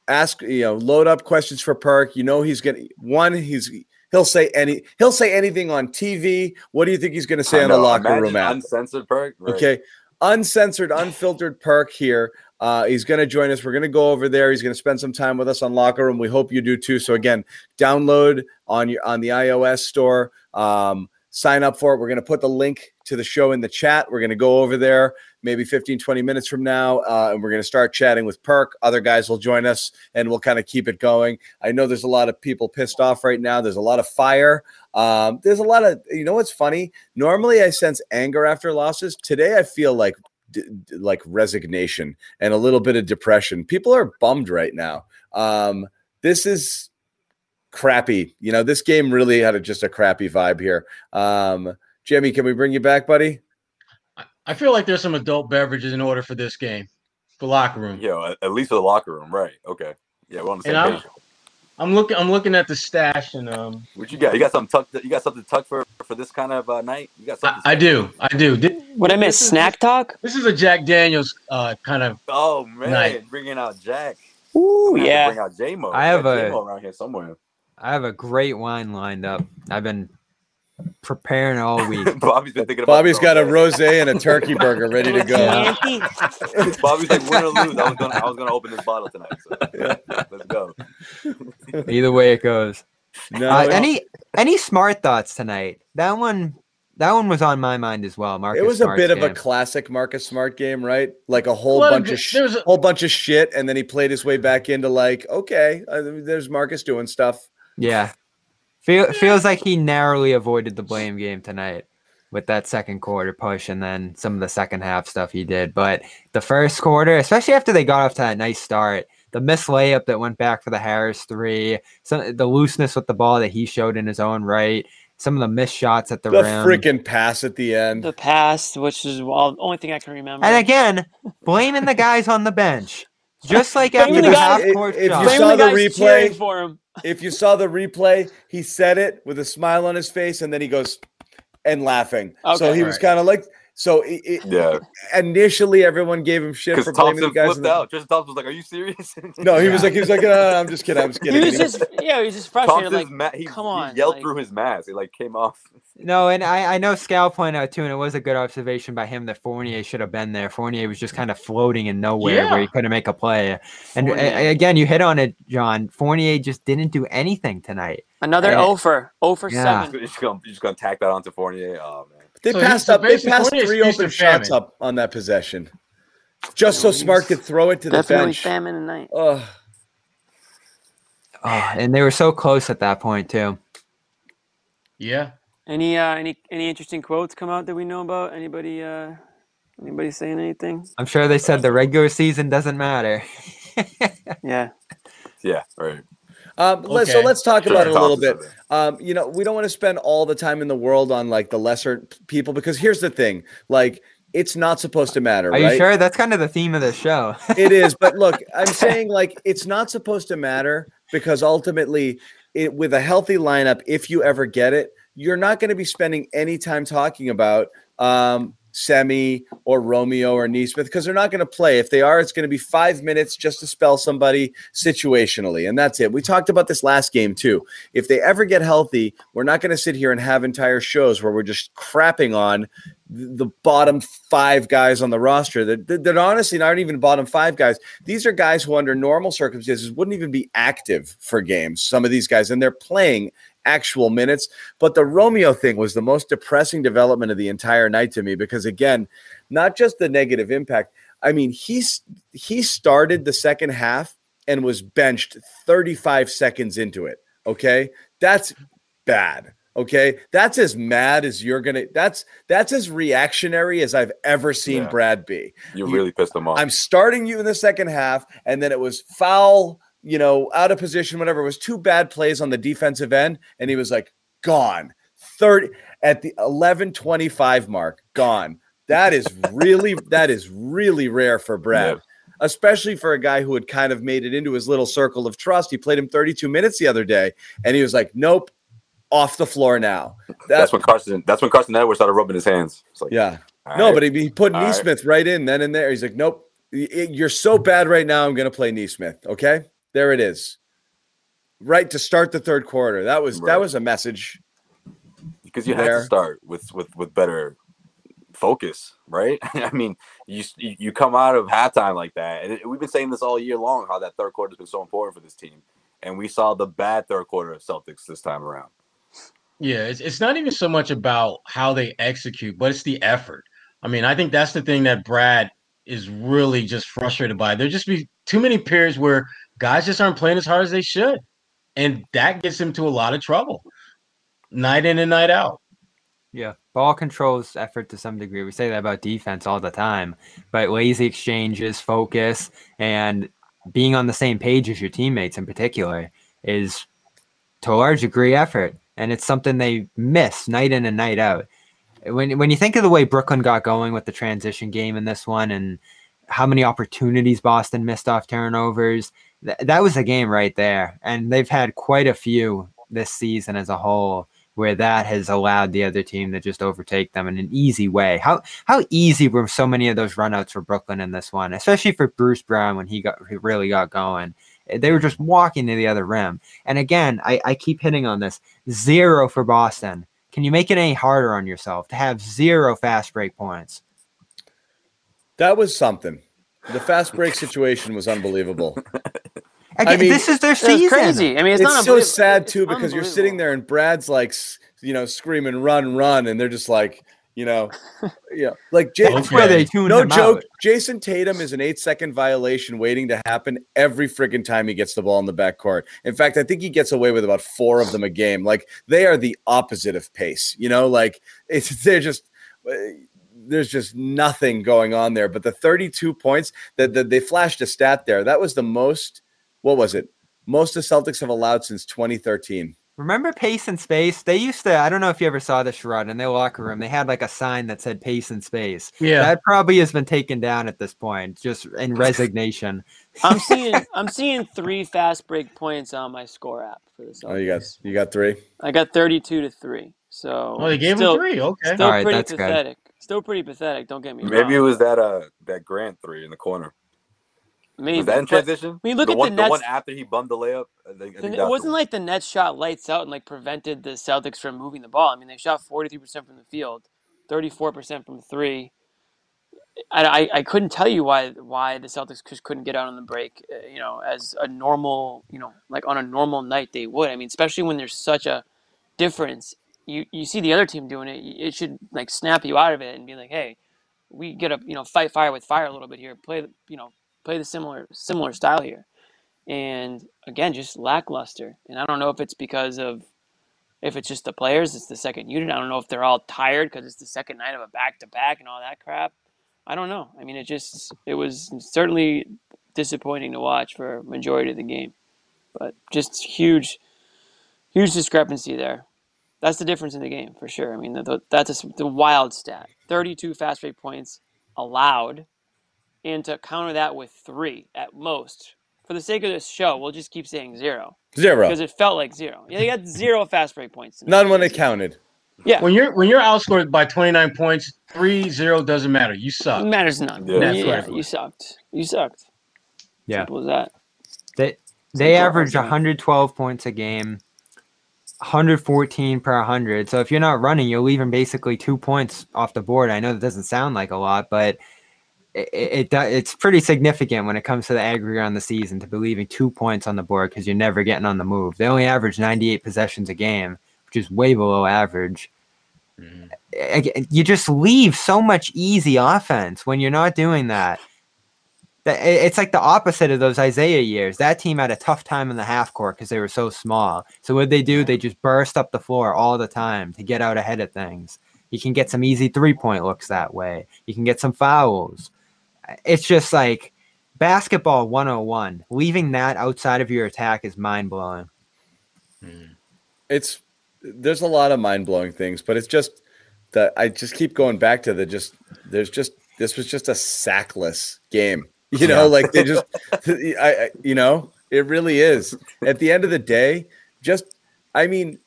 ask you know, load up questions for Perk. You know he's gonna one. He's He'll say any. He'll say anything on T V. What do you think he's gonna say on the Locker Room app? Uncensored Perk. Right. Okay. Uncensored, unfiltered Perk here. Uh, he's going to join us. We're going to go over there. He's going to spend some time with us on Locker Room. We hope you do too. So again, download on your on the iOS store. Um, sign up for it. We're going to put the link to the show in the chat. We're going to go over there maybe fifteen, twenty minutes from now, uh, and we're going to start chatting with Perk. Other guys will join us, and we'll kind of keep it going. I know there's a lot of people pissed off right now. There's a lot of fire. Um, there's a lot of – you know what's funny? Normally I sense anger after losses. Today I feel like d- d- like resignation and a little bit of depression. People are bummed right now. Um, this is – crappy, you know, this game really had a, just a crappy vibe here. Um, Jimmy, can we bring you back, buddy? I feel like there's some adult beverages in order for this game, the Locker Room. Yeah, at least the Locker Room, right? Okay, yeah, we're on the same and page. I'm, I'm looking, I'm looking at the stash, and um, what you got? You got something tucked? You got something tucked for for this kind of uh, night? You got something? I, I do, I do. This, what I miss? Snack is, talk. This is a Jack Daniels uh, kind of. Oh man, night. Bringing out Jack. Ooh I'm yeah. Have to bring out J-Mo. I have a J-Mo around here somewhere. I have a great wine lined up. I've been preparing all week. Bobby's been thinking about Bobby's got a rosé and a turkey burger ready to go. Bobby's like, win or lose, I was gonna, I was gonna open this bottle tonight. So yeah, let's go. Either way it goes. No, uh, any any smart thoughts tonight? That one. That one was on my mind as well. Marcus it was Smart's a bit of game. A classic Marcus Smart game, right? Like a whole well, bunch of, of sh- a- whole bunch of shit, and then he played his way back into like, okay, uh, there's Marcus doing stuff. Yeah, Feel, feels like he narrowly avoided the blame game tonight with that second quarter push, and then some of the second half stuff he did. But the first quarter, especially after they got off to that nice start, the missed layup that went back for the Harris three, some, the looseness with the ball that he showed in his own right. Some of the missed shots at the, the rim. The freaking pass at the end. The pass, which is well, the only thing I can remember. And again, blaming the guys on the bench. Just like after the half-court shot. If you saw the replay, for him. If you saw the replay, he said it with a smile on his face, and then he goes, and laughing. Okay, so he right. was kind of like, So it, it, yeah. initially, everyone gave him shit for blaming Thompson the guys. In the... out. Tristan Thompson was like, "Are you serious?" No, he was like, "He was like, uh, I'm just kidding. I'm just kidding." He was just, yeah, he was just frustrated. Thompson's like, ma- he, come on, he yelled like... through his mask. It like came off. No, and I, I know Scal pointed out too, and it was a good observation by him that Fournier should have been there. Fournier was just kind of floating in nowhere yeah. where he couldn't make a play. And Fournier. Again, you hit on it, John. Fournier just didn't do anything tonight. Another and, oh for oh for yeah. seven. You're just gonna, you're just gonna tack that onto Fournier. Oh man. They so passed up. They passed three open shots up on that possession, just so Smart could throw it to the bench. Definitely famine tonight. Ugh. Oh, and they were so close at that point too. Yeah. Any uh, any any interesting quotes come out that we know about? Anybody uh, anybody saying anything? I'm sure they said the regular season doesn't matter. yeah. Yeah. Right. Um, okay. let's, so let's talk about it a little bit. Um, you know, we don't want to spend all the time in the world on like the lesser people, because here's the thing, like it's not supposed to matter. Are right? you sure? That's kind of the theme of this show. It is. But look, I'm saying like, it's not supposed to matter because ultimately it, with a healthy lineup, if you ever get it, you're not going to be spending any time talking about, um, Semi or Romeo or Nesmith, because they're not going to play. If they are, it's going to be five minutes just to spell somebody situationally, and that's it. We talked about this last game too. If they ever get healthy, we're not going to sit here and have entire shows where we're just crapping on the bottom five guys on the roster. That they're, they're honestly not even bottom five guys. These are guys who under normal circumstances wouldn't even be active for games, some of these guys, and they're playing actual minutes. But the Romeo thing was the most depressing development of the entire night to me, because again, not just the negative impact. I mean, he's, he started the second half and was benched thirty-five seconds into it. Okay. That's bad. Okay. That's as mad as you're going to, that's, that's as reactionary as I've ever seen yeah. Brad be. You, you really pissed him off. I'm starting you in the second half. And then it was foul, you know, out of position, whatever. It was two bad plays on the defensive end, and he was like, gone. thirty at the eleven twenty-five mark, gone. That is really that is really rare for Brad, yeah. especially for a guy who had kind of made it into his little circle of trust. He played him thirty-two minutes the other day, and he was like, nope, off the floor now. That's, that's when Carson That's when Carson Edwards started rubbing his hands. It's like, yeah. No, right, but he, he put Nesmith right. right in then and there. He's like, nope, you're so bad right now, I'm going to play Nesmith, okay? There it is. Right to start the third quarter. That was right. that was a message. Because you there. had to start with, with, with better focus, right? I mean, you you come out of halftime like that. And it, we've been saying this all year long, how that third quarter has been so important for this team. And we saw the bad third quarter of Celtics this time around. Yeah, it's, it's not even so much about how they execute, but it's the effort. I mean, I think that's the thing that Brad is really just frustrated by. There just be too many periods where – guys just aren't playing as hard as they should, and that gets them to a lot of trouble night in and night out. Yeah, ball controls effort to some degree. We say that about defense all the time, but lazy exchanges, focus, and being on the same page as your teammates in particular is to a large degree effort, and it's something they miss night in and night out. When, when you think of the way Brooklyn got going with the transition game in this one and how many opportunities Boston missed off turnovers – that was a game right there. And they've had quite a few this season as a whole where that has allowed the other team to just overtake them in an easy way. How how easy were so many of those runouts for Brooklyn in this one, especially for Bruce Brown when he got he really got going. They were just walking to the other rim. And again, I, I keep hitting on this. Zero for Boston. Can you make it any harder on yourself to have zero fast break points? That was something. The fast break situation was unbelievable. I mean, this is their season. It's crazy. I mean, it's, it's not so sad too, it's because you're sitting there and Brad's like, you know, screaming "run, run," and they're just like, you know, yeah, like J- that's where they tuned no joke. Out. Jason Tatum is an eight-second violation waiting to happen every freaking time he gets the ball in the backcourt. In fact, I think he gets away with about four of them a game. Like they are the opposite of pace. You know, like it's they're just. There's just nothing going on there. But the thirty-two points that the, they flashed a stat there, that was the most, what was it? Most the Celtics have allowed since twenty thirteen. Remember pace and space? They used to, I don't know if you ever saw this, Sherrod, in their locker room, they had like a sign that said pace and space. Yeah. That probably has been taken down at this point, just in resignation. I'm seeing I'm seeing three fast break points on my score app for the Celtics. Oh, you got, you got three? I got thirty-two to three. So, oh, they gave still, him three. Okay. Still all right, pretty that's pathetic. Good. still pretty pathetic, don't get me wrong. Maybe it was that uh that Grant three in the corner. Maybe. Was that in transition? When you look the at one, the, Nets, the one after he bummed the layup. I think, I think it wasn't like the Nets shot lights out and like prevented the Celtics from moving the ball. I mean, they shot forty-three percent from the field, thirty-four percent from three. I, I, I couldn't tell you why why the Celtics just couldn't get out on the break. You know, as a normal, you know, like on a normal night they would. I mean, especially when there's such a difference. You you see the other team doing it, it should like snap you out of it and be like, hey, we get a you know fight fire with fire a little bit here. Play you know play the similar similar style here, and again just lackluster. And I don't know if it's because of if it's just the players, it's the second unit. I don't know if they're all tired because it's the second night of a back to back and all that crap. I don't know. I mean, it just it was certainly disappointing to watch for a majority of the game, but just huge, huge discrepancy there. That's the difference in the game for sure. I mean, the, the, that's a, the wild stat: thirty-two fast break points allowed, and to counter that with three at most. For the sake of this show, we'll just keep saying zero, zero, because it felt like zero. Yeah, they got zero fast break points. None when it counted. Yeah. When you're when you're outscored by twenty-nine points, three zero doesn't matter. You suck. It matters none. Yeah. Yeah, you sucked. You sucked. Yeah. Simple as that. They they Simple averaged one hundred twelve points a game, one hundred fourteen per one hundred. So if you're not running, you're leaving basically two points off the board. I know that doesn't sound like a lot, but it, it, it it's pretty significant when it comes to the aggregate on the season to be leaving two points on the board because you're never getting on the move. They only average ninety-eight possessions a game, which is way below average. Mm. You just leave so much easy offense when you're not doing that. It's like the opposite of those Isaiah years. That team had a tough time in the half court because they were so small. So what they do, they just burst up the floor all the time to get out ahead of things. You can get some easy three-point looks that way. You can get some fouls. It's just like basketball one oh one. Leaving that outside of your attack is mind-blowing. Mm. It's... There's a lot of mind-blowing things, but it's just that I just keep going back to the just there's just this was just a sackless game, you know, yeah. Like they just I, I you know, it really is. At the end of the day, just I mean,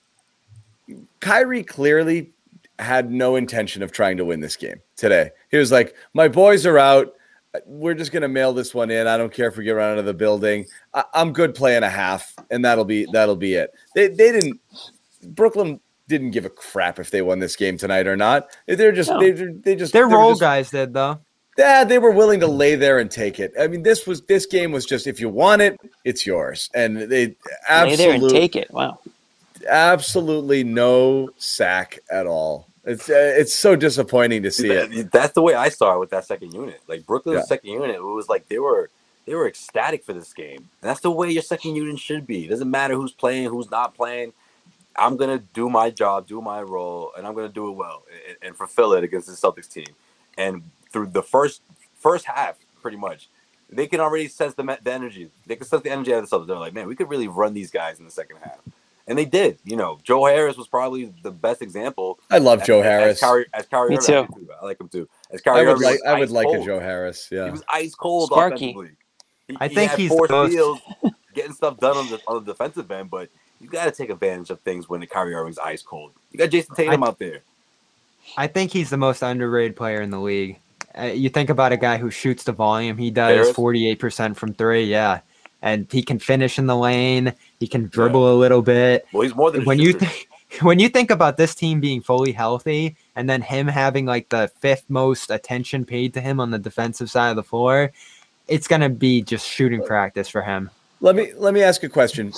Kyrie clearly had no intention of trying to win this game today. He was like, my boys are out. We're just going to mail this one in. I don't care if we get run out of the building. I, I'm good playing a half, and that'll be that'll be it. They they didn't Brooklyn didn't give a crap if they won this game tonight or not. They're just no. they they just their role just, guys did though. Yeah, they were willing to lay there and take it. I mean, this was this game was just if you want it, it's yours. And they absolutely lay there and take it. Wow, absolutely no sack at all. It's uh, it's so disappointing to see that, it. That's the way I saw it with that second unit. Like Brooklyn's yeah. second unit, it was like they were. They were ecstatic for this game. And that's the way your second unit should be. It doesn't matter who's playing, who's not playing. I'm going to do my job, do my role, and I'm going to do it well and, and fulfill it against the Celtics team. And through the first first half, pretty much, they can already sense the, the energy. They can sense the energy out of the Celtics. They're like, man, we could really run these guys in the second half. And they did. You know, Joe Harris was probably the best example. I love as, Joe as, Harris. As Kyrie, as Kyrie Me Irving, too. I like him too. As Kyrie I would Irving, like, I would like cold. a Joe Harris. Yeah, he was ice cold Sparky. offensively. He, I think he had he's four steals, getting stuff done on the, on the defensive end, but. You got to take advantage of things when the Kyrie Irving's ice cold. You got Jason Tatum I, out there. I think he's the most underrated player in the league. Uh, you think about a guy who shoots the volume. He does forty-eight percent from three, yeah. And he can finish in the lane. He can dribble yeah. a little bit. Well, he's more than when you think When you think about this team being fully healthy and then him having like the fifth most attention paid to him on the defensive side of the floor, it's going to be just shooting practice for him. Let me let me ask a question.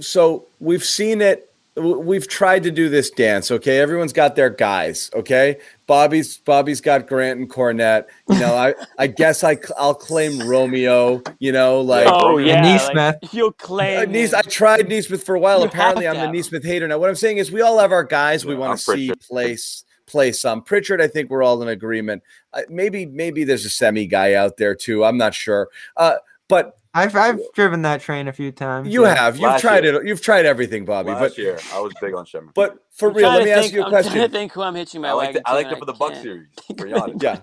So we've seen it. We've tried to do this dance. Okay, everyone's got their guys. Okay, Bobby's Bobby's got Grant and Cornette. You know, I, I guess I I'll claim Romeo. You know, like oh yeah, Neesmith. Like, you'll claim Nees. I tried Neesmith for a while. You Apparently, I'm the Neesmith hater now. What I'm saying is, we all have our guys. We yeah, want to see Pritchard. place play some Pritchard. I think we're all in agreement. Uh, maybe maybe there's a semi guy out there too. I'm not sure. Uh, but. I've I've driven that train a few times. You yeah. have. You've Last tried year. it. You've tried everything, Bobby. Last but year, I was big on Sherman. But for I'm real, let me think, ask you a I'm question. I think who I'm hitching my I like wagon. The, I like it for the Buck series. Yeah,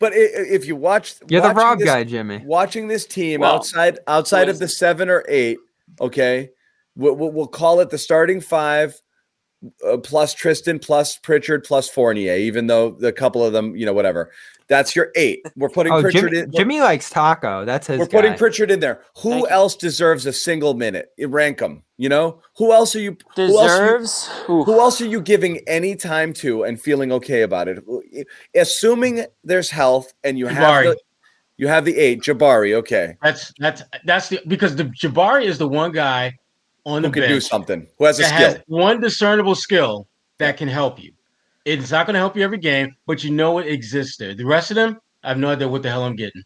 but if you watch, you're the Rob this, guy, Jimmy. Watching this team well, outside outside of the seven or eight, okay, we'll, we'll call it the starting five uh, plus Tristan, plus Pritchard, plus Fournier, even though the couple of them, you know, whatever. That's your eight. We're putting oh, Pritchard Jimmy, in. Jimmy likes taco. That's his We're guy. Putting Pritchard in there. Who Thank else you. Deserves a single minute? Rank them. You know? Who else are you deserves? Who else are you, who else are you giving any time to and feeling okay about it? Assuming there's health and you Jabari. have the, you have the eight. Jabari, okay. That's that's that's the because the Jabari is the one guy on who the bench. Who can do something. Who has a skill. Has one discernible skill that can help you. It's not going to help you every game, but you know it exists there. The rest of them, I have no idea what the hell I'm getting.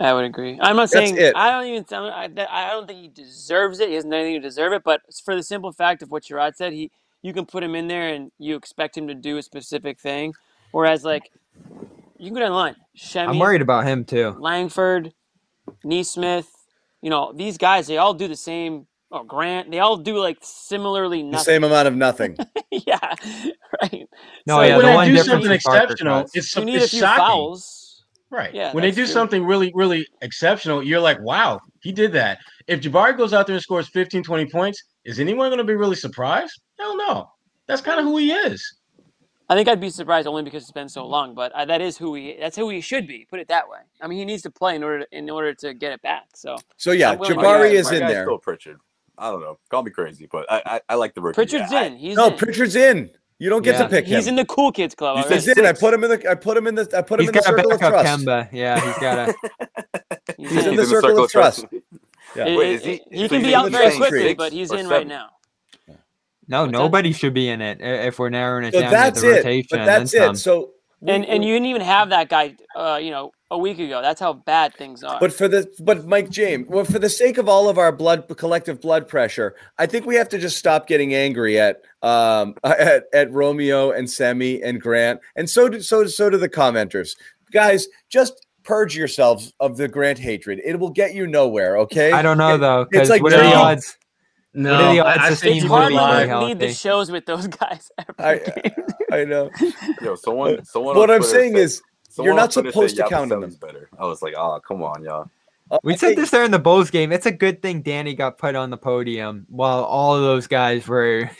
I would agree. I'm not saying – I don't even – I don't think he deserves it. He doesn't do anything to deserve it. But for the simple fact of what Sherrod said, he you can put him in there and you expect him to do a specific thing. Whereas, like, you can go down the line. Shemi, I'm worried about him too. Langford, Neesmith, you know, these guys, they all do the same – Oh, Grant, they all do like similarly nothing. The same amount of nothing. Yeah, right. No, so yeah, when the they one do something exceptional, it's, you need it's a few shocking. Fouls. Right. Yeah, when they do true. something really, really exceptional, you're like, wow, he did that. If Jabari goes out there and scores fifteen, twenty points, is anyone going to be really surprised? Hell no. That's kind of who he is. I think I'd be surprised only because it's been so long, but I, that is who he. That's who he should be. Put it that way. I mean, he needs to play in order to, in order to get it back. So. So yeah, Jabari is in there. Still Pritchard. I don't know. Call me crazy, but I I, I like the rookie. Pritchard's yeah, in. He's no, in. Pritchard's in. You don't get yeah. to pick him. He's in the cool kids club. He's, he's in. Six. I put him in the. I put him in the. I put him he's in the circle of trust. Kemba. Yeah, he's got a. he's, he's in, in the, the circle, circle of trust. trust. Yeah. Wait, is he? He so can be out very quickly, but he's in seven. right now. No, What's nobody that? should be in it if we're narrowing it so down that's to the it. rotation. But that's it. So. And and you didn't even have that guy, uh, you know, a week ago. That's how bad things are. But for the but Mike James, well, for the sake of all of our blood collective blood pressure, I think we have to just stop getting angry at um at, at Romeo and Semi and Grant, and so do, so so do the commenters, guys. Just purge yourselves of the Grant hatred. It will get you nowhere. Okay. I don't know it, though. It's like what are the odds? No, really, I, I think you hardly really need the shows with those guys. Every I, game. I, I know. Yo, someone, someone. What I'm saying said, is, you're not supposed said, to count on them. Better. I was like, oh, come on, y'all. Uh, we I said think, this there in the Bulls game. It's a good thing Danny got put on the podium while all of those guys were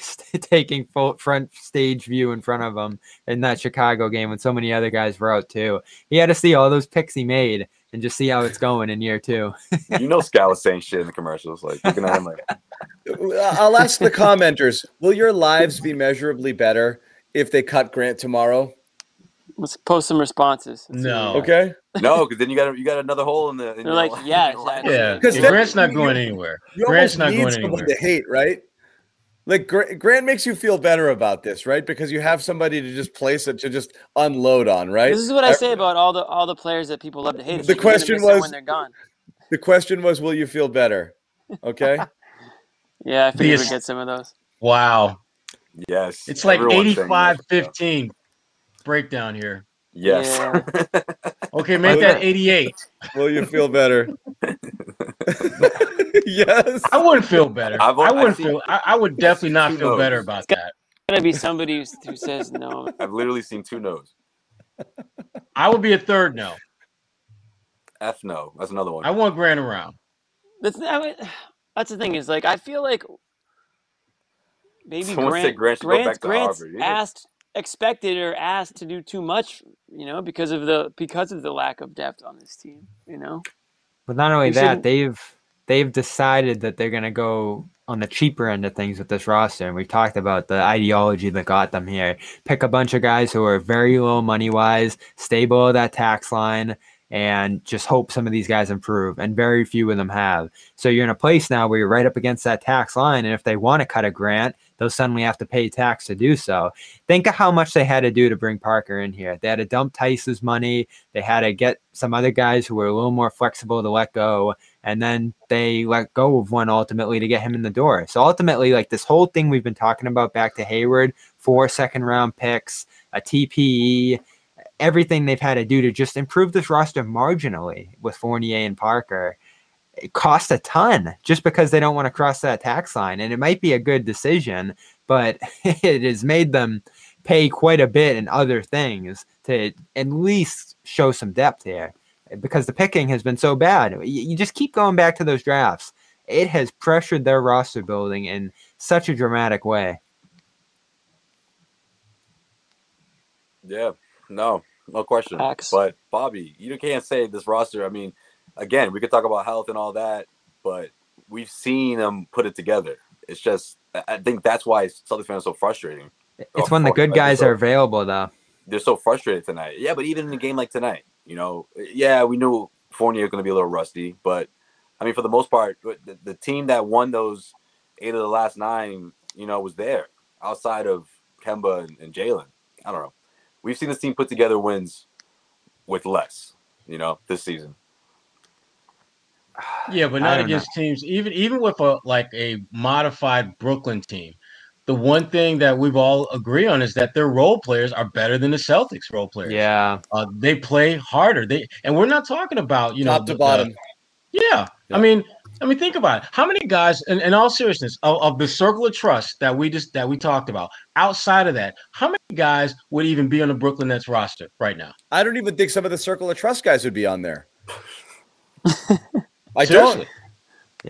taking full front stage view in front of him in that Chicago game when so many other guys were out too. He had to see all those picks he made and just see how it's going in year two. You know, Scott was saying shit in the commercials, like looking at him like. I'll ask the commenters, will your lives be measurably better if they cut Grant tomorrow? Let's post some responses. No. Okay. No, because then you got you got another hole in the in They're like, line. yeah. Yeah. Because yeah, Grant's not going you, anywhere. You Grant's not going anywhere. To hate, right? Like Grant makes you feel better about this, right? Because you have somebody to just place it to just unload on, right? This is what I say about all the all the players that people love to hate. It's the question was when they're gone. The question was, will you feel better? Okay. Yeah, I figured we'd get some of those. Wow. Yes. It's like eighty-five fifteen breakdown here. Yes. Yeah. Okay, make that eighty-eight. Will you feel better? Yes. I wouldn't feel better. I've, I wouldn't seen, feel. I, I would definitely not feel no's. better about it's that. It's gonna be somebody who's, who says no. I've literally seen two no's. I would be a third no. F no. That's another one. I want Grant around. That's I would, That's the thing is, like, I feel like maybe Grant, Grant Grant's, Grant's asked, expected or asked to do too much, you know, because of the because of the lack of depth on this team, you know. But not only that, they've they've decided that they're gonna go on the cheaper end of things with this roster, and we've talked about the ideology that got them here. Pick a bunch of guys who are very low money wise, stay below that tax line. And just hope some of these guys improve, and very few of them have. So you're in a place now where you're right up against that tax line, and if they want to cut a Grant, they'll suddenly have to pay tax to do so. Think of how much they had to do to bring Parker in here. They had to dump Theis's money. They had to get some other guys who were a little more flexible to let go, and then they let go of one ultimately to get him in the door. So ultimately, like this whole thing we've been talking about back to Hayward, four second-round picks, a T P E, everything they've had to do to just improve this roster marginally with Fournier and Parker, it costs a ton just because they don't want to cross that tax line. And it might be a good decision, but it has made them pay quite a bit in other things to at least show some depth here because the picking has been so bad. You just keep going back to those drafts. It has pressured their roster building in such a dramatic way. Yeah, no, no question. Facts. But, Bobby, you can't say this roster. I mean, again, we could talk about health and all that, but we've seen them put it together. It's just – I think that's why Celtics fans are so frustrating. It's when the good guys are available, though. They're so frustrated tonight. Yeah, but even in a game like tonight, you know, yeah, we knew Fournier was going to be a little rusty. But, I mean, for the most part, the, the team that won those eight of the last nine, you know, was there outside of Kemba and, and Jaylen. I don't know. We've seen this team put together wins with less, you know, this season. Yeah, but not against know. teams. Even even with a like a modified Brooklyn team, the one thing that we've all agree on is that their role players are better than the Celtics role players. Yeah, uh, they play harder. They and we're not talking about you know top to bottom. Uh, yeah. yeah, I mean, I mean, think about it. How many guys, in, in all seriousness, of, of the circle of trust that we just that we talked about? Outside of that, how many guys would even be on the Brooklyn Nets roster right now? I don't even think some of the circle of trust guys would be on there. I Seriously. don't.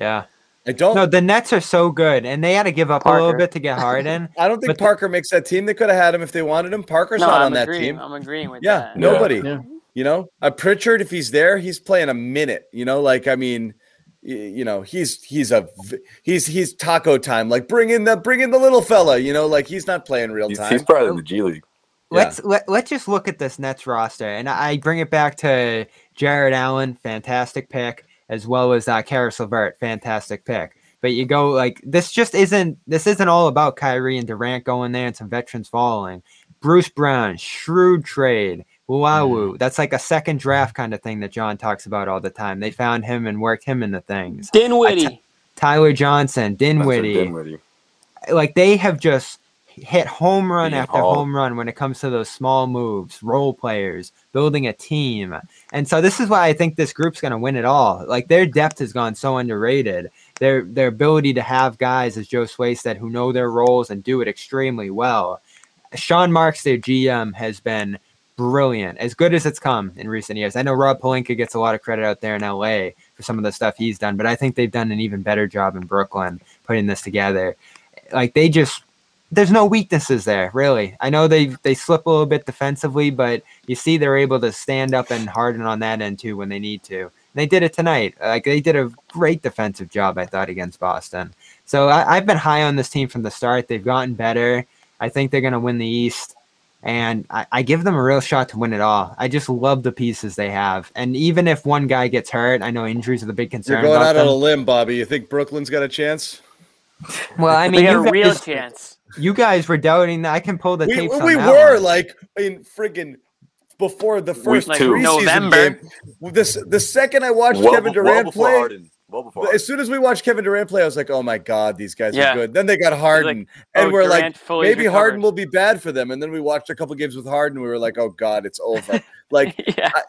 Yeah. I don't. No, the Nets are so good, and they had to give up Parker. a little bit to get Harden. I don't think Parker the... makes that team. They could have had him if they wanted him. Parker's no, not I'm on agreeing. that team. I'm agreeing with yeah, that. Nobody, yeah, nobody. You know, uh, Pritchard, if he's there, he's playing a minute. You know, like, I mean, you, you know, he's he's a he's he's taco time. Like, bring in the bring in the little fella. You know, like, he's not playing real he's, time. He's probably in the G League. Let's yeah. let, let's just look at this Nets roster, and I bring it back to Jared Allen, fantastic pick, as well as uh, Karis LeVert, fantastic pick. But you go like this just isn't this isn't all about Kyrie and Durant going there and some veterans following. Bruce Brown, shrewd trade, Uwawu. Mm. That's like a second draft kind of thing that John talks about all the time. They found him and worked him into things. Dinwiddie, t- Tyler Johnson, Dinwiddie. Dinwiddie. Like they have just hit home run after home run when it comes to those small moves, role players, building a team. And so this is why I think this group's going to win it all. Like their depth has gone so underrated. Their their ability to have guys, as Joe Sway said, who know their roles and do it extremely well. Sean Marks, their G M, has been brilliant, as good as it's come in recent years. I know Rob Pelinka gets a lot of credit out there in L A for some of the stuff he's done, but I think they've done an even better job in Brooklyn putting this together. Like they just... There's no weaknesses there, really. I know they they slip a little bit defensively, but you see they're able to stand up and Harden on that end too when they need to. And they did it tonight. Like they did a great defensive job, I thought, against Boston. So I, I've been high on this team from the start. They've gotten better. I think they're going to win the East, and I, I give them a real shot to win it all. I just love the pieces they have, and even if one guy gets hurt, I know injuries are the big concern. You're going out on a limb, Bobby. You think Brooklyn's got a chance? Well, I mean, they got a real just, chance. You guys were doubting that. I can pull the we, tapes. We on that were one. like in friggin' before the first preseason November. game. This the second I watched well, Kevin Durant well play. Harden. Well before as soon as we watched Kevin Durant play, I was like, "Oh my God, these guys yeah. are good." Then they got Harden, like, and oh, we're Durant like, "Maybe recovered. Harden will be bad for them." And then we watched a couple games with Harden. We were like, "Oh God, it's over." Like yeah. I,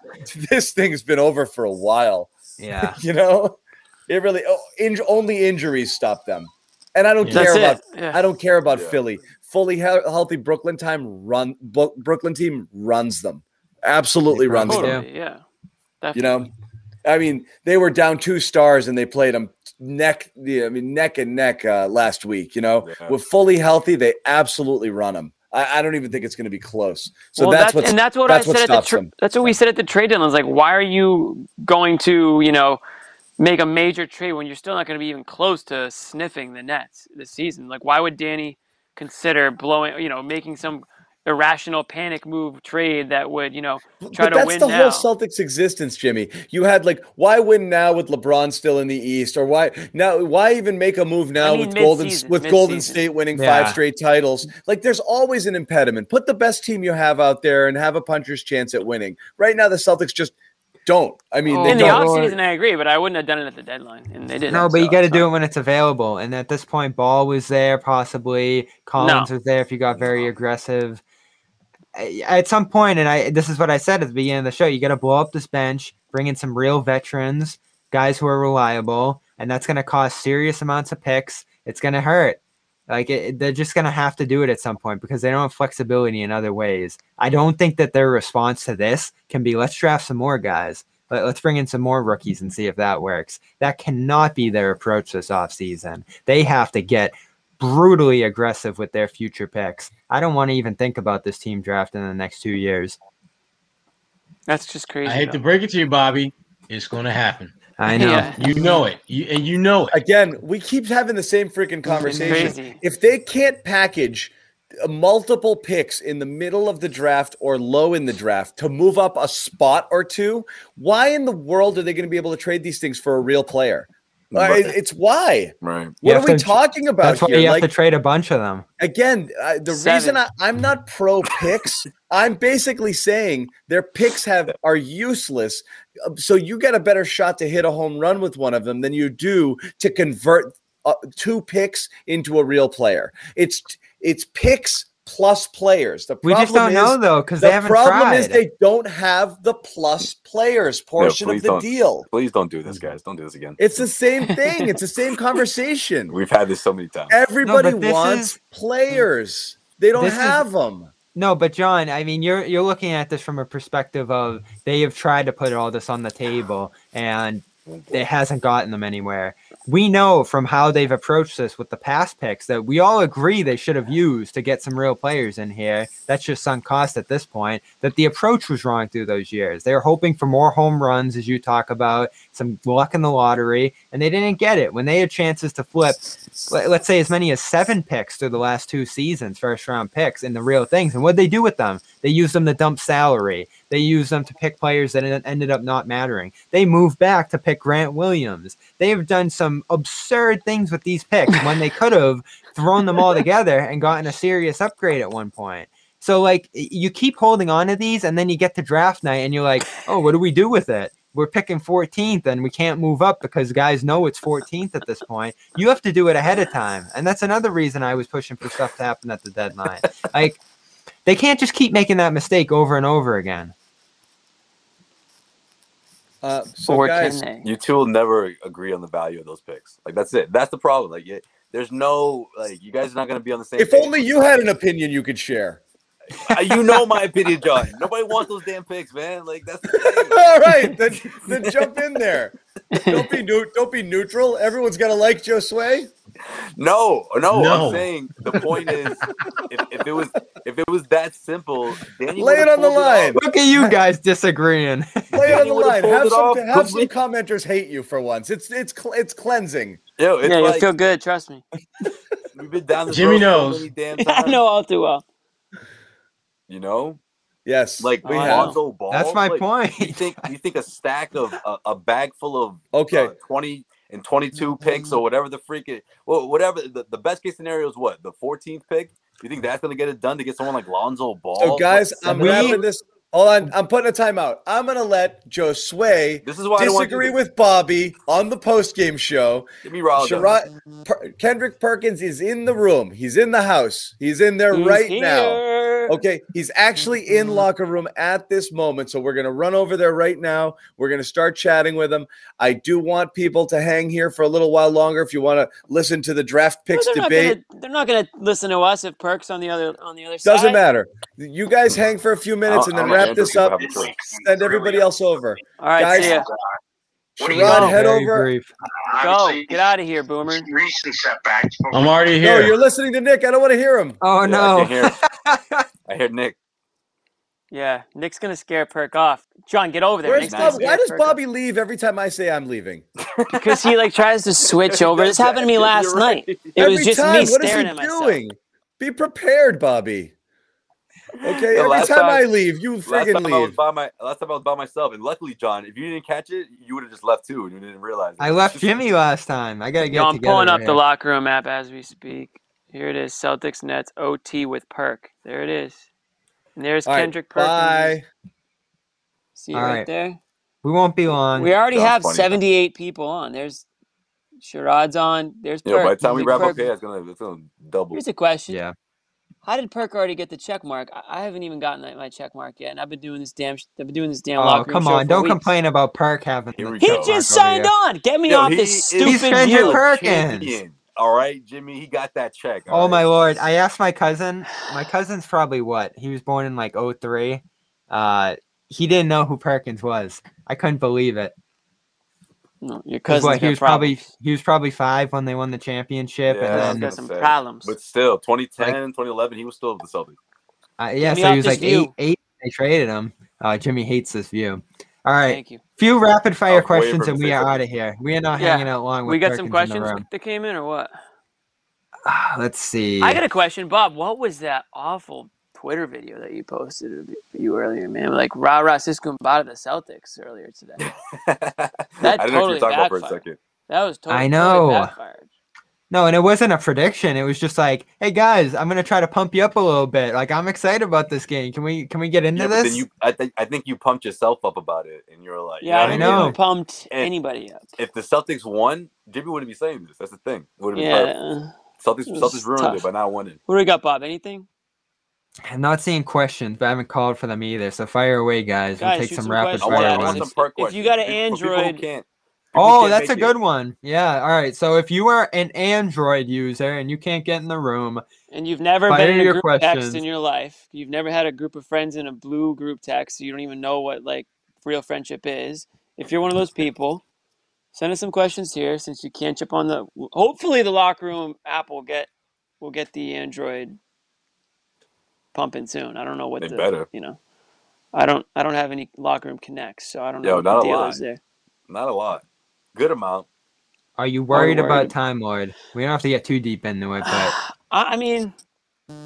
this thing's been over for a while. Yeah, you know, it really oh, in, only injuries stop them. And I don't yeah. care That's about yeah. I don't care about yeah. Philly. Fully he- healthy Brooklyn time run Bo- Brooklyn team runs them. Absolutely runs totally. them. Yeah. Definitely. You know, I mean, they were down two stars and they played them neck. I mean, neck and neck uh, last week. You know, yeah. with fully healthy, they absolutely run them. I, I don't even think it's going to be close. So well, that's, that's what and that's what that's I what said. At the tra- that's what we said at the trade deadline. I was like, why are you going to, you know, make a major trade when you're still not going to be even close to sniffing the Nets this season? Like, why would Danny consider blowing, you know, making some irrational panic move trade that would, you know, try but to win now? That's the whole Celtics existence, Jimmy. You had like, why win now with LeBron still in the East, or why now? Why even make a move now I mean, with Golden with mid-season. Golden State winning yeah. five straight titles? Like, there's always an impediment. Put the best team you have out there and have a puncher's chance at winning. Right now, the Celtics just. Don't I mean oh, they in the offseason? I agree, but I wouldn't have done it at the deadline, and they didn't. No, but so, you got to so. do it when it's available. And at this point, Ball was there, possibly Collins no. was there if you got very no. aggressive. At some point, and I this is what I said at the beginning of the show: you got to blow up this bench, bring in some real veterans, guys who are reliable, and that's going to cost serious amounts of picks. It's going to hurt. Like it, they're just going to have to do it at some point because they don't have flexibility in other ways. I don't think that their response to this can be, let's draft some more guys. Let, let's bring in some more rookies and see if that works. That cannot be their approach this offseason. They have to get brutally aggressive with their future picks. I don't want to even think about this team draft in the next two years. That's just crazy. I hate though. to break it to you, Bobby. It's going to happen. I know. Yeah. You know it. You, and you know it. Again, we keep having the same freaking conversation. If they can't package multiple picks in the middle of the draft or low in the draft to move up a spot or two, why in the world are they going to be able to trade these things for a real player? Right. It's why. Right. What are we to, talking about that's why here? You have like, to trade a bunch of them. Again, uh, the Seven. reason I, I'm not pro picks, I'm basically saying their picks have are useless. So you get a better shot to hit a home run with one of them than you do to convert uh, two picks into a real player. It's it's picks plus players. The problem we just don't is, know though because the they haven't problem tried. is they don't have the plus players portion no, of the don't. deal. Please don't do this, guys. Don't do this again. It's the same thing. It's the same conversation. We've had this so many times. Everybody no, wants is, players. They don't have is, them. No, but John, I mean, you're you're looking at this from a perspective of they have tried to put all this on the table and it hasn't gotten them anywhere. We know from how they've approached this with the past picks that we all agree they should have used to get some real players in here. That's just sunk cost at this point, that the approach was wrong through those years. They were hoping for more home runs, as you talk about, some luck in the lottery, and they didn't get it. When they had chances to flip, let's say as many as seven picks through the last two seasons, first-round picks, and the real things. And what did they do with them? They used them to dump salary. They used them to pick players that ended up not mattering. They moved back to pick Grant Williams. They have done some absurd things with these picks when they could have thrown them all together and gotten a serious upgrade at one point. So, like, you keep holding on to these, and then you get to draft night, and you're like, oh, what do we do with it? We're picking fourteenth, and we can't move up because guys know it's fourteenth at this point. You have to do it ahead of time, and that's another reason I was pushing for stuff to happen at the deadline. Like, they can't just keep making that mistake over and over again. Uh, so or guys, you two will never agree on the value of those picks. Like, that's it. That's the problem. Like, you, there's no like you guys are not going to be on the same. If page. Only you had an opinion you could share. You know my opinion, John. Nobody wants those damn picks, man. Like, that's the thing. All right. Then, then jump in there. Don't be new. Don't be neutral. Everyone's gonna like Joe Sway. No, no, no. I'm saying the point is, if, if it was, if it was that simple, Danny lay it on the line. Look at you guys disagreeing. Lay it on the line. Have some, have some commenters hate you for once. It's it's it's cleansing. Yo, it's yeah, like, you feel good. Trust me. We've been down the Jimmy knows. So damn times. I know all too well. You know, yes, like we have. Ball, that's my like, point. You think you think a stack of a, a bag full of okay uh, twenty and twenty-two picks or whatever the freak it, well, whatever the, the best case scenario is what the fourteenth pick. You think that's gonna get it done to get someone like Lonzo Ball? So guys, I'm we, wrapping this. Hold on, I'm putting a timeout. I'm gonna let Joe Sway this is why disagree I want with do. Bobby on the post-game show. Give me Rob. Sherrod, per, Kendrick Perkins is in the room. He's in the house. He's in there He's right here. now. Okay, he's actually in locker room at this moment, so we're going to run over there right now. We're going to start chatting with him. I do want people to hang here for a little while longer if you want to listen to the draft picks no, they're debate. Not gonna, they're not going to listen to us if Perk's on the other on the other Doesn't side. Doesn't matter. You guys hang for a few minutes I'll, and then I'll wrap this up. Send everybody else over. All right, guys, see ya. Sherrod, head Very over. Brief. Go. Get out of here, Boomer. Recent setbacks. I'm already here. No, you're listening to Nick. I don't want to hear him. Oh, yeah, no. I hear him. I hear Nick. Yeah, Nick's going to scare Perk off. John, get over there. Nick's Bob, why does Perk Bobby off. leave every time I say I'm leaving? Because he like tries to switch over. This happened to me last right. night. It every was just time. me what staring is he at doing? myself. Be prepared, Bobby. Okay, the every time, time I leave, you freaking leave. I was by my, last time I was by myself, and luckily, John, if you didn't catch it, you would have just left too, and you didn't realize it. I left Jimmy last time. I gotta get. No, I'm pulling up right the locker room app as we speak. Here it is: Celtics Nets O T with Perk. There it is. And there's All Kendrick right, Perkins. Bye. See you right, right there. We won't be long. We already Sounds have funny. seventy-eight people on. There's Sherrod's on. There's Perk. Yeah, by the time He's we wrap Perk. up here, it's gonna, it's gonna double. Here's a question. Yeah. How did Perk already get the check mark? I haven't even gotten my check mark yet, and I've been doing this damn. I've been doing this damn. Oh, locker room come on! Show for don't weeks. complain about Perk having. The he go, just signed on. Get me Yo, off he, this stupid Kendrick Perkins. All right, Jimmy, he got that check. Oh right. my lord! I asked my cousin. My cousin's probably what he was born in like oh three. Uh, he didn't know who Perkins was. I couldn't believe it. No, your cousin's like, got he was problems. probably he was probably five when they won the championship, yeah, and then got some problems. But still, twenty ten, like, twenty eleven, he was still with the Celtics. Uh, yeah, Jimmy so he was like eight, eight. They traded him. Uh, Jimmy hates this view. All right, thank you. Few rapid fire oh, questions, and we are out of here. We are not yeah. hanging out long. With we got Perkins some questions that came in, or what? Uh, let's see. I got a question, Bob. What was that awful Twitter video that you posted of you earlier, man? Like rah rah Cisco Mbata the Celtics earlier today. That I didn't totally know what you were talking about for a second. That was totally I know. Totally backfired. No, and it wasn't a prediction. It was just like, hey guys, I'm gonna try to pump you up a little bit. Like I'm excited about this game. Can we can we get into yeah, this? Then you, I think I think you pumped yourself up about it, and you were like, yeah, you know I know. I mean? Pumped and anybody up. If the Celtics won, Jimmy wouldn't be saying this. That's the thing. It would have yeah. been Celtics. It Celtics ruined tough. it by not winning. What do we got, Bob? Anything? I'm not seeing questions, but I haven't called for them either. So fire away, guys. guys we'll take some, some rapid fire ones. I want some perk questions. If you got an Android. People oh, that's a good it. one. Yeah. All right. So if you are an Android user and you can't get in the room. And you've never been in a group questions. text in your life. You've never had a group of friends in a blue group text. So you don't even know what like real friendship is. If you're one of those people, send us some questions here since you can't chip on the. Hopefully the locker room app will get, will get the Android pumping soon. I don't know what they the better. you know. I don't I don't have any locker room connects, so I don't Yo, know what the deal lot. is there. Not a lot. Good amount. Are you worried, worried about Time Lord? We don't have to get too deep into it, but I mean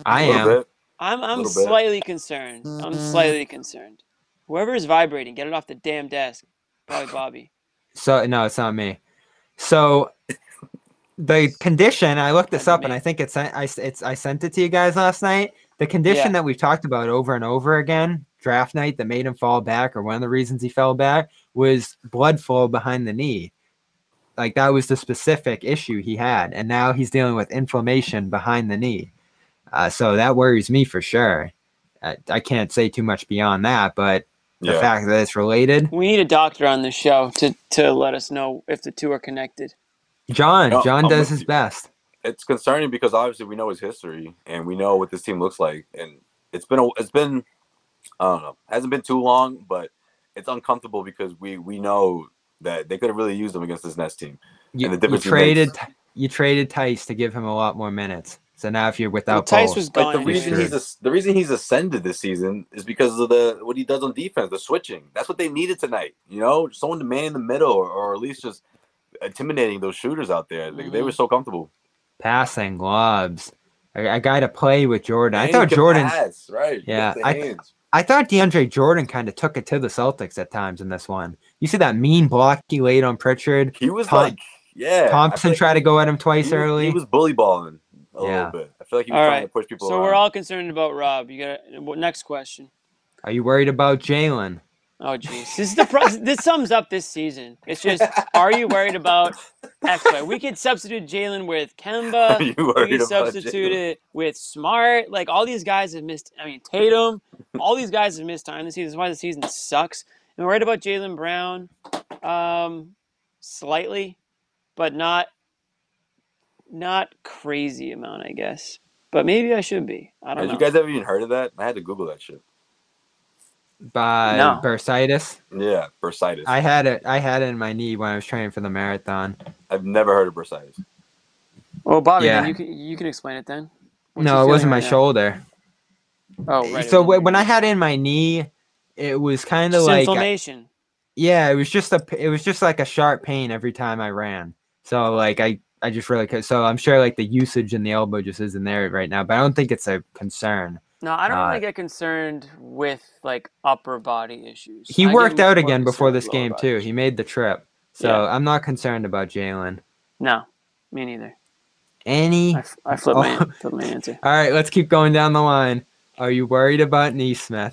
I am. I'm I'm slightly bit. concerned. I'm slightly concerned. Whoever is vibrating, get it off the damn desk. Probably Bobby. So no, it's not me. So the condition, I looked this That's up me. and I think it's I it's I sent it to you guys last night. The condition yeah. that we've talked about over and over again, draft night that made him fall back, or one of the reasons he fell back, was blood flow behind the knee. Like that was the specific issue he had. And now he's dealing with inflammation behind the knee. Uh, so that worries me for sure. I, I can't say too much beyond that, but yeah. the fact that it's related. We need a doctor on the show to, to let us know if the two are connected. John, no, John I'm does his you. best. It's concerning because obviously we know his history and we know what this team looks like, and it's been a, it's been I don't know hasn't been too long, but it's uncomfortable because we we know that they could have really used him against this Nets team. You, and the you traded makes. you traded Theis to give him a lot more minutes, so now if you're without well, Theis was gone. Like the reason sure. he's a, the reason he's ascended this season is because of the what he does on defense, the switching. That's what they needed tonight. You know, someone to man in the middle, or, or at least just intimidating those shooters out there. Like, mm-hmm. they were so comfortable. Passing lobs, a, a guy to play with Jordan. I thought Jordan, pass, right? Yeah, I, th- I thought DeAndre Jordan kind of took it to the Celtics at times in this one. You see that mean block he laid on Pritchard. He was Tom- like, yeah. Thompson tried to go at him twice he was, early. He was bully balling a yeah. little bit. I feel like he was all trying right. to push people. So around. We're all concerned about Rob. You got what? Next question. Are you worried about Jaylen? Oh jeez, this is the pro- this sums up this season. It's just, are you worried about X? Y? We could substitute Jaylen with Kemba. Are you worried we could substitute Jaylen? it with Smart. Like all these guys have missed. I mean Tatum. All these guys have missed time this season. This is why the season sucks. And we're worried about Jaylen Brown, um, slightly, but not not crazy amount, I guess. But maybe I should be. I don't Have know. You guys ever even heard of that? I had to Google that shit. By no. bursitis. Yeah, bursitis. I had it. I had it in my knee when I was training for the marathon. I've never heard of bursitis. Well, Bobby, yeah. you can you can explain it then. What's no, it wasn't right my now? shoulder. Oh, right. So right. when I had it in my knee, it was kind of like inflammation. Yeah, it was just a. It was just like a sharp pain every time I ran. So like I, I just really could. So I'm sure like the usage in the elbow just isn't there right now. But I don't think it's a concern. No, I don't uh, really get concerned with like upper body issues. He I worked out again before this game too. Issues. He made the trip, so yeah. I'm not concerned about Jaylen. No, me neither. Any? I, I flipped, oh. my, flipped my answer. All right, let's keep going down the line. Are you worried about Neesmith?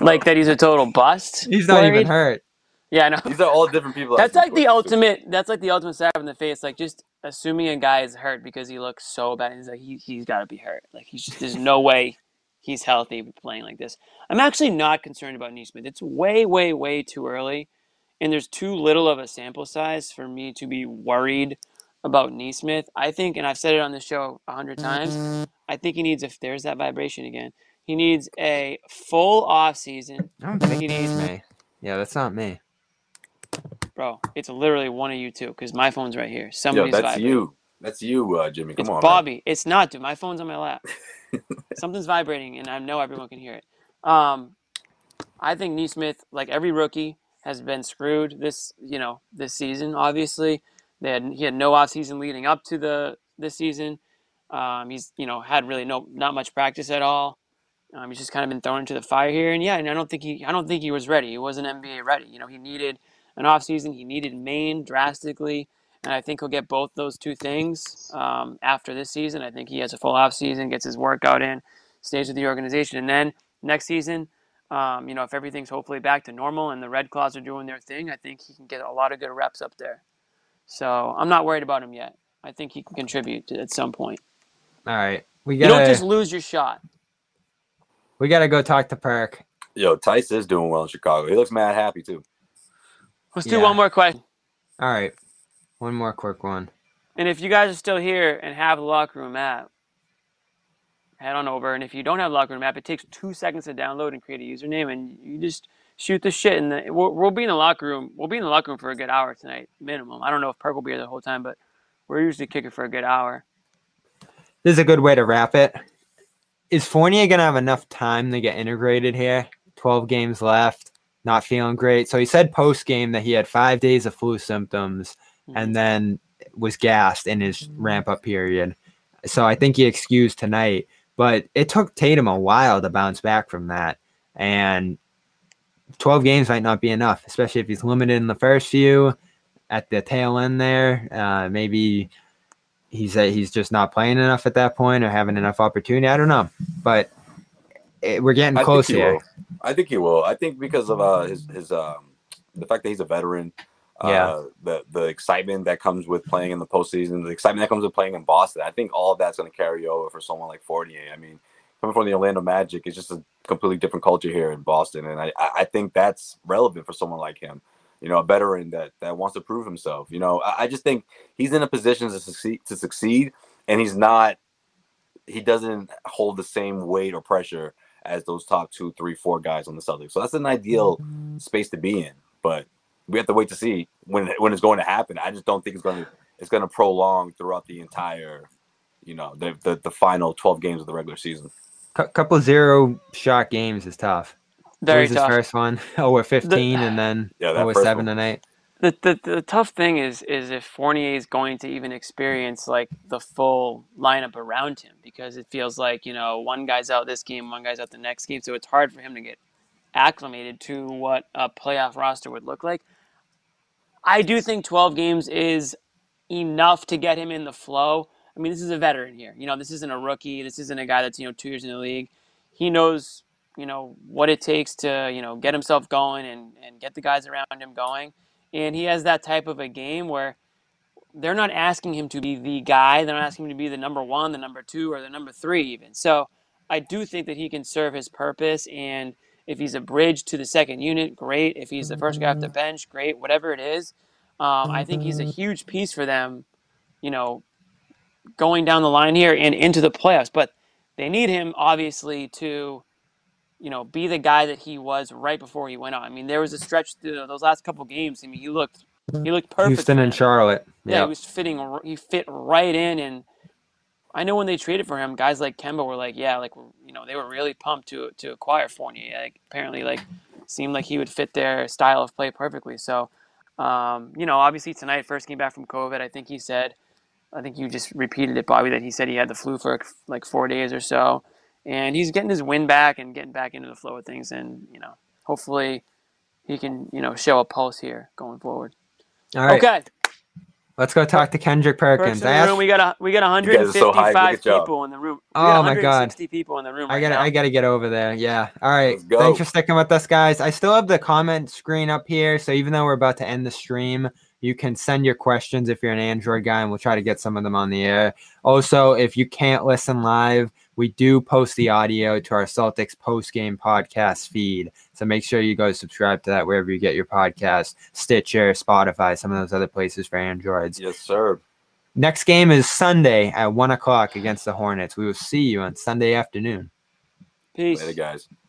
Like that he's a total bust? He's not worried? even hurt. Yeah, I know. These are all different people. That's like the ultimate. That's like the ultimate slap in the face. Like just assuming a guy is hurt because he looks so bad. He's like he he's got to be hurt. Like he's just there's no way he's healthy playing like this. I'm actually not concerned about Neesmith. It's way way way too early, and there's too little of a sample size for me to be worried about Neesmith. I think, and I've said it on the show a hundred times. I think he needs if there's that vibration again. He needs a full off season. I don't think he needs me. Yeah, that's not me. Bro, it's literally one of you two because my phone's right here. Somebody's Yo, that's vibrating. You. That's you, uh, Jimmy. Come it's on, Bobby. Man. It's not, dude. My phone's on my lap. Something's vibrating, and I know everyone can hear it. Um, I think Nesmith, like every rookie, has been screwed this, you know, this season. Obviously, they had he had no offseason leading up to the this season. Um, he's, you know, had really no not much practice at all. Um, he's just kind of been thrown into the fire here, and yeah, and I don't think he I don't think he was ready. He wasn't N B A ready. You know, he needed an offseason. He needed Maine drastically, and I think he'll get both those two things um, after this season. I think he has a full offseason, gets his workout in, stays with the organization, and then next season, um, you know, if everything's hopefully back to normal and the Red Claws are doing their thing, I think he can get a lot of good reps up there. So I'm not worried about him yet. I think he can contribute to, at some point. All right, we gotta, you don't just lose your shot. We got to go talk to Perk. Yo, Theis is doing well in Chicago. He looks mad happy, too. Let's do yeah. one more question. All right. One more quick one. And if you guys are still here and have the locker room app, head on over. And if you don't have the locker room app, it takes two seconds to download and create a username. And you just shoot the shit. And the, we'll, we'll be in the locker room. We'll be in the locker room for a good hour tonight, minimum. I don't know if Perk will be here the whole time, but we're usually kicking for a good hour. This is a good way to wrap it. Is Fournier going to have enough time to get integrated here? twelve games left, not feeling great. So he said post-game that he had five days of flu symptoms and then was gassed in his ramp-up period. So I think he excused tonight. But it took Tatum a while to bounce back from that. And twelve games might not be enough, especially if he's limited in the first few at the tail end there. Uh, maybe... He's a, he's just not playing enough at that point or having enough opportunity. I don't know, but it, we're getting close I he here. Will. I think he will. I think because of uh, his his um, the fact that he's a veteran, uh, yeah. the the excitement that comes with playing in the postseason, the excitement that comes with playing in Boston. I think all of that's going to carry over for someone like Fournier. I mean, coming from the Orlando Magic, it's just a completely different culture here in Boston, and I I think that's relevant for someone like him. You know, a veteran that, that wants to prove himself. You know, I, I just think he's in a position to succeed, to succeed, and he's not – he doesn't hold the same weight or pressure as those top two, three, four guys on the Celtics. So that's an ideal mm-hmm. space to be in. But we have to wait to see when when it's going to happen. I just don't think it's going to it's going to prolong throughout the entire, you know, the, the, the final twelve games of the regular season. A C- couple zero-shot games is tough. Very Here's tough. His first one, oh fifteen, the, and then yeah, oh seven and eight. The, the the tough thing is is if Fournier is going to even experience like the full lineup around him, because it feels like, you know, one guy's out this game, one guy's out the next game, so it's hard for him to get acclimated to what a playoff roster would look like. I do think twelve games is enough to get him in the flow. I mean, this is a veteran here. You know, this isn't a rookie. This isn't a guy that's, you know, two years in the league. He knows, you know, what it takes to, you know, get himself going and, and get the guys around him going. And he has that type of a game where they're not asking him to be the guy. They're not asking him to be the number one, the number two, or the number three even. So I do think that he can serve his purpose. And if he's a bridge to the second unit, great. If he's the first guy off the bench, great. Whatever it is, um, I think he's a huge piece for them, you know, going down the line here and into the playoffs. But they need him, obviously, to... you know, be the guy that he was right before he went out. I mean, there was a stretch through those last couple games. I mean, he looked, he looked perfect. Houston and Charlotte. Yeah, yeah, he was fitting. He fit right in. And I know when they traded for him, guys like Kemba were like, yeah, like, you know, they were really pumped to to acquire Fournier. Like, apparently, like, seemed like he would fit their style of play perfectly. So, um, you know, obviously tonight, first came back from COVID. I think he said, I think you just repeated it, Bobby, that he said he had the flu for like four days or so. And he's getting his win back and getting back into the flow of things. And, you know, hopefully he can, you know, show a pulse here going forward. All right. Okay. Let's go talk to Kendrick Perkins. I asked, we got a, we got one hundred fifty-five so people in the room. We oh, my God. one hundred sixty people in the room right I gotta, now. I got to get over there. Yeah. All right. Thanks for sticking with us, guys. I still have the comment screen up here. So even though we're about to end the stream, you can send your questions if you're an Android guy, and we'll try to get some of them on the air. Also, if you can't listen live, we do post the audio to our Celtics post-game podcast feed. So make sure you go subscribe to that wherever you get your podcast, Stitcher, Spotify, some of those other places for Androids. Yes, sir. Next game is Sunday at one o'clock against the Hornets. We will see you on Sunday afternoon. Peace. Later, guys.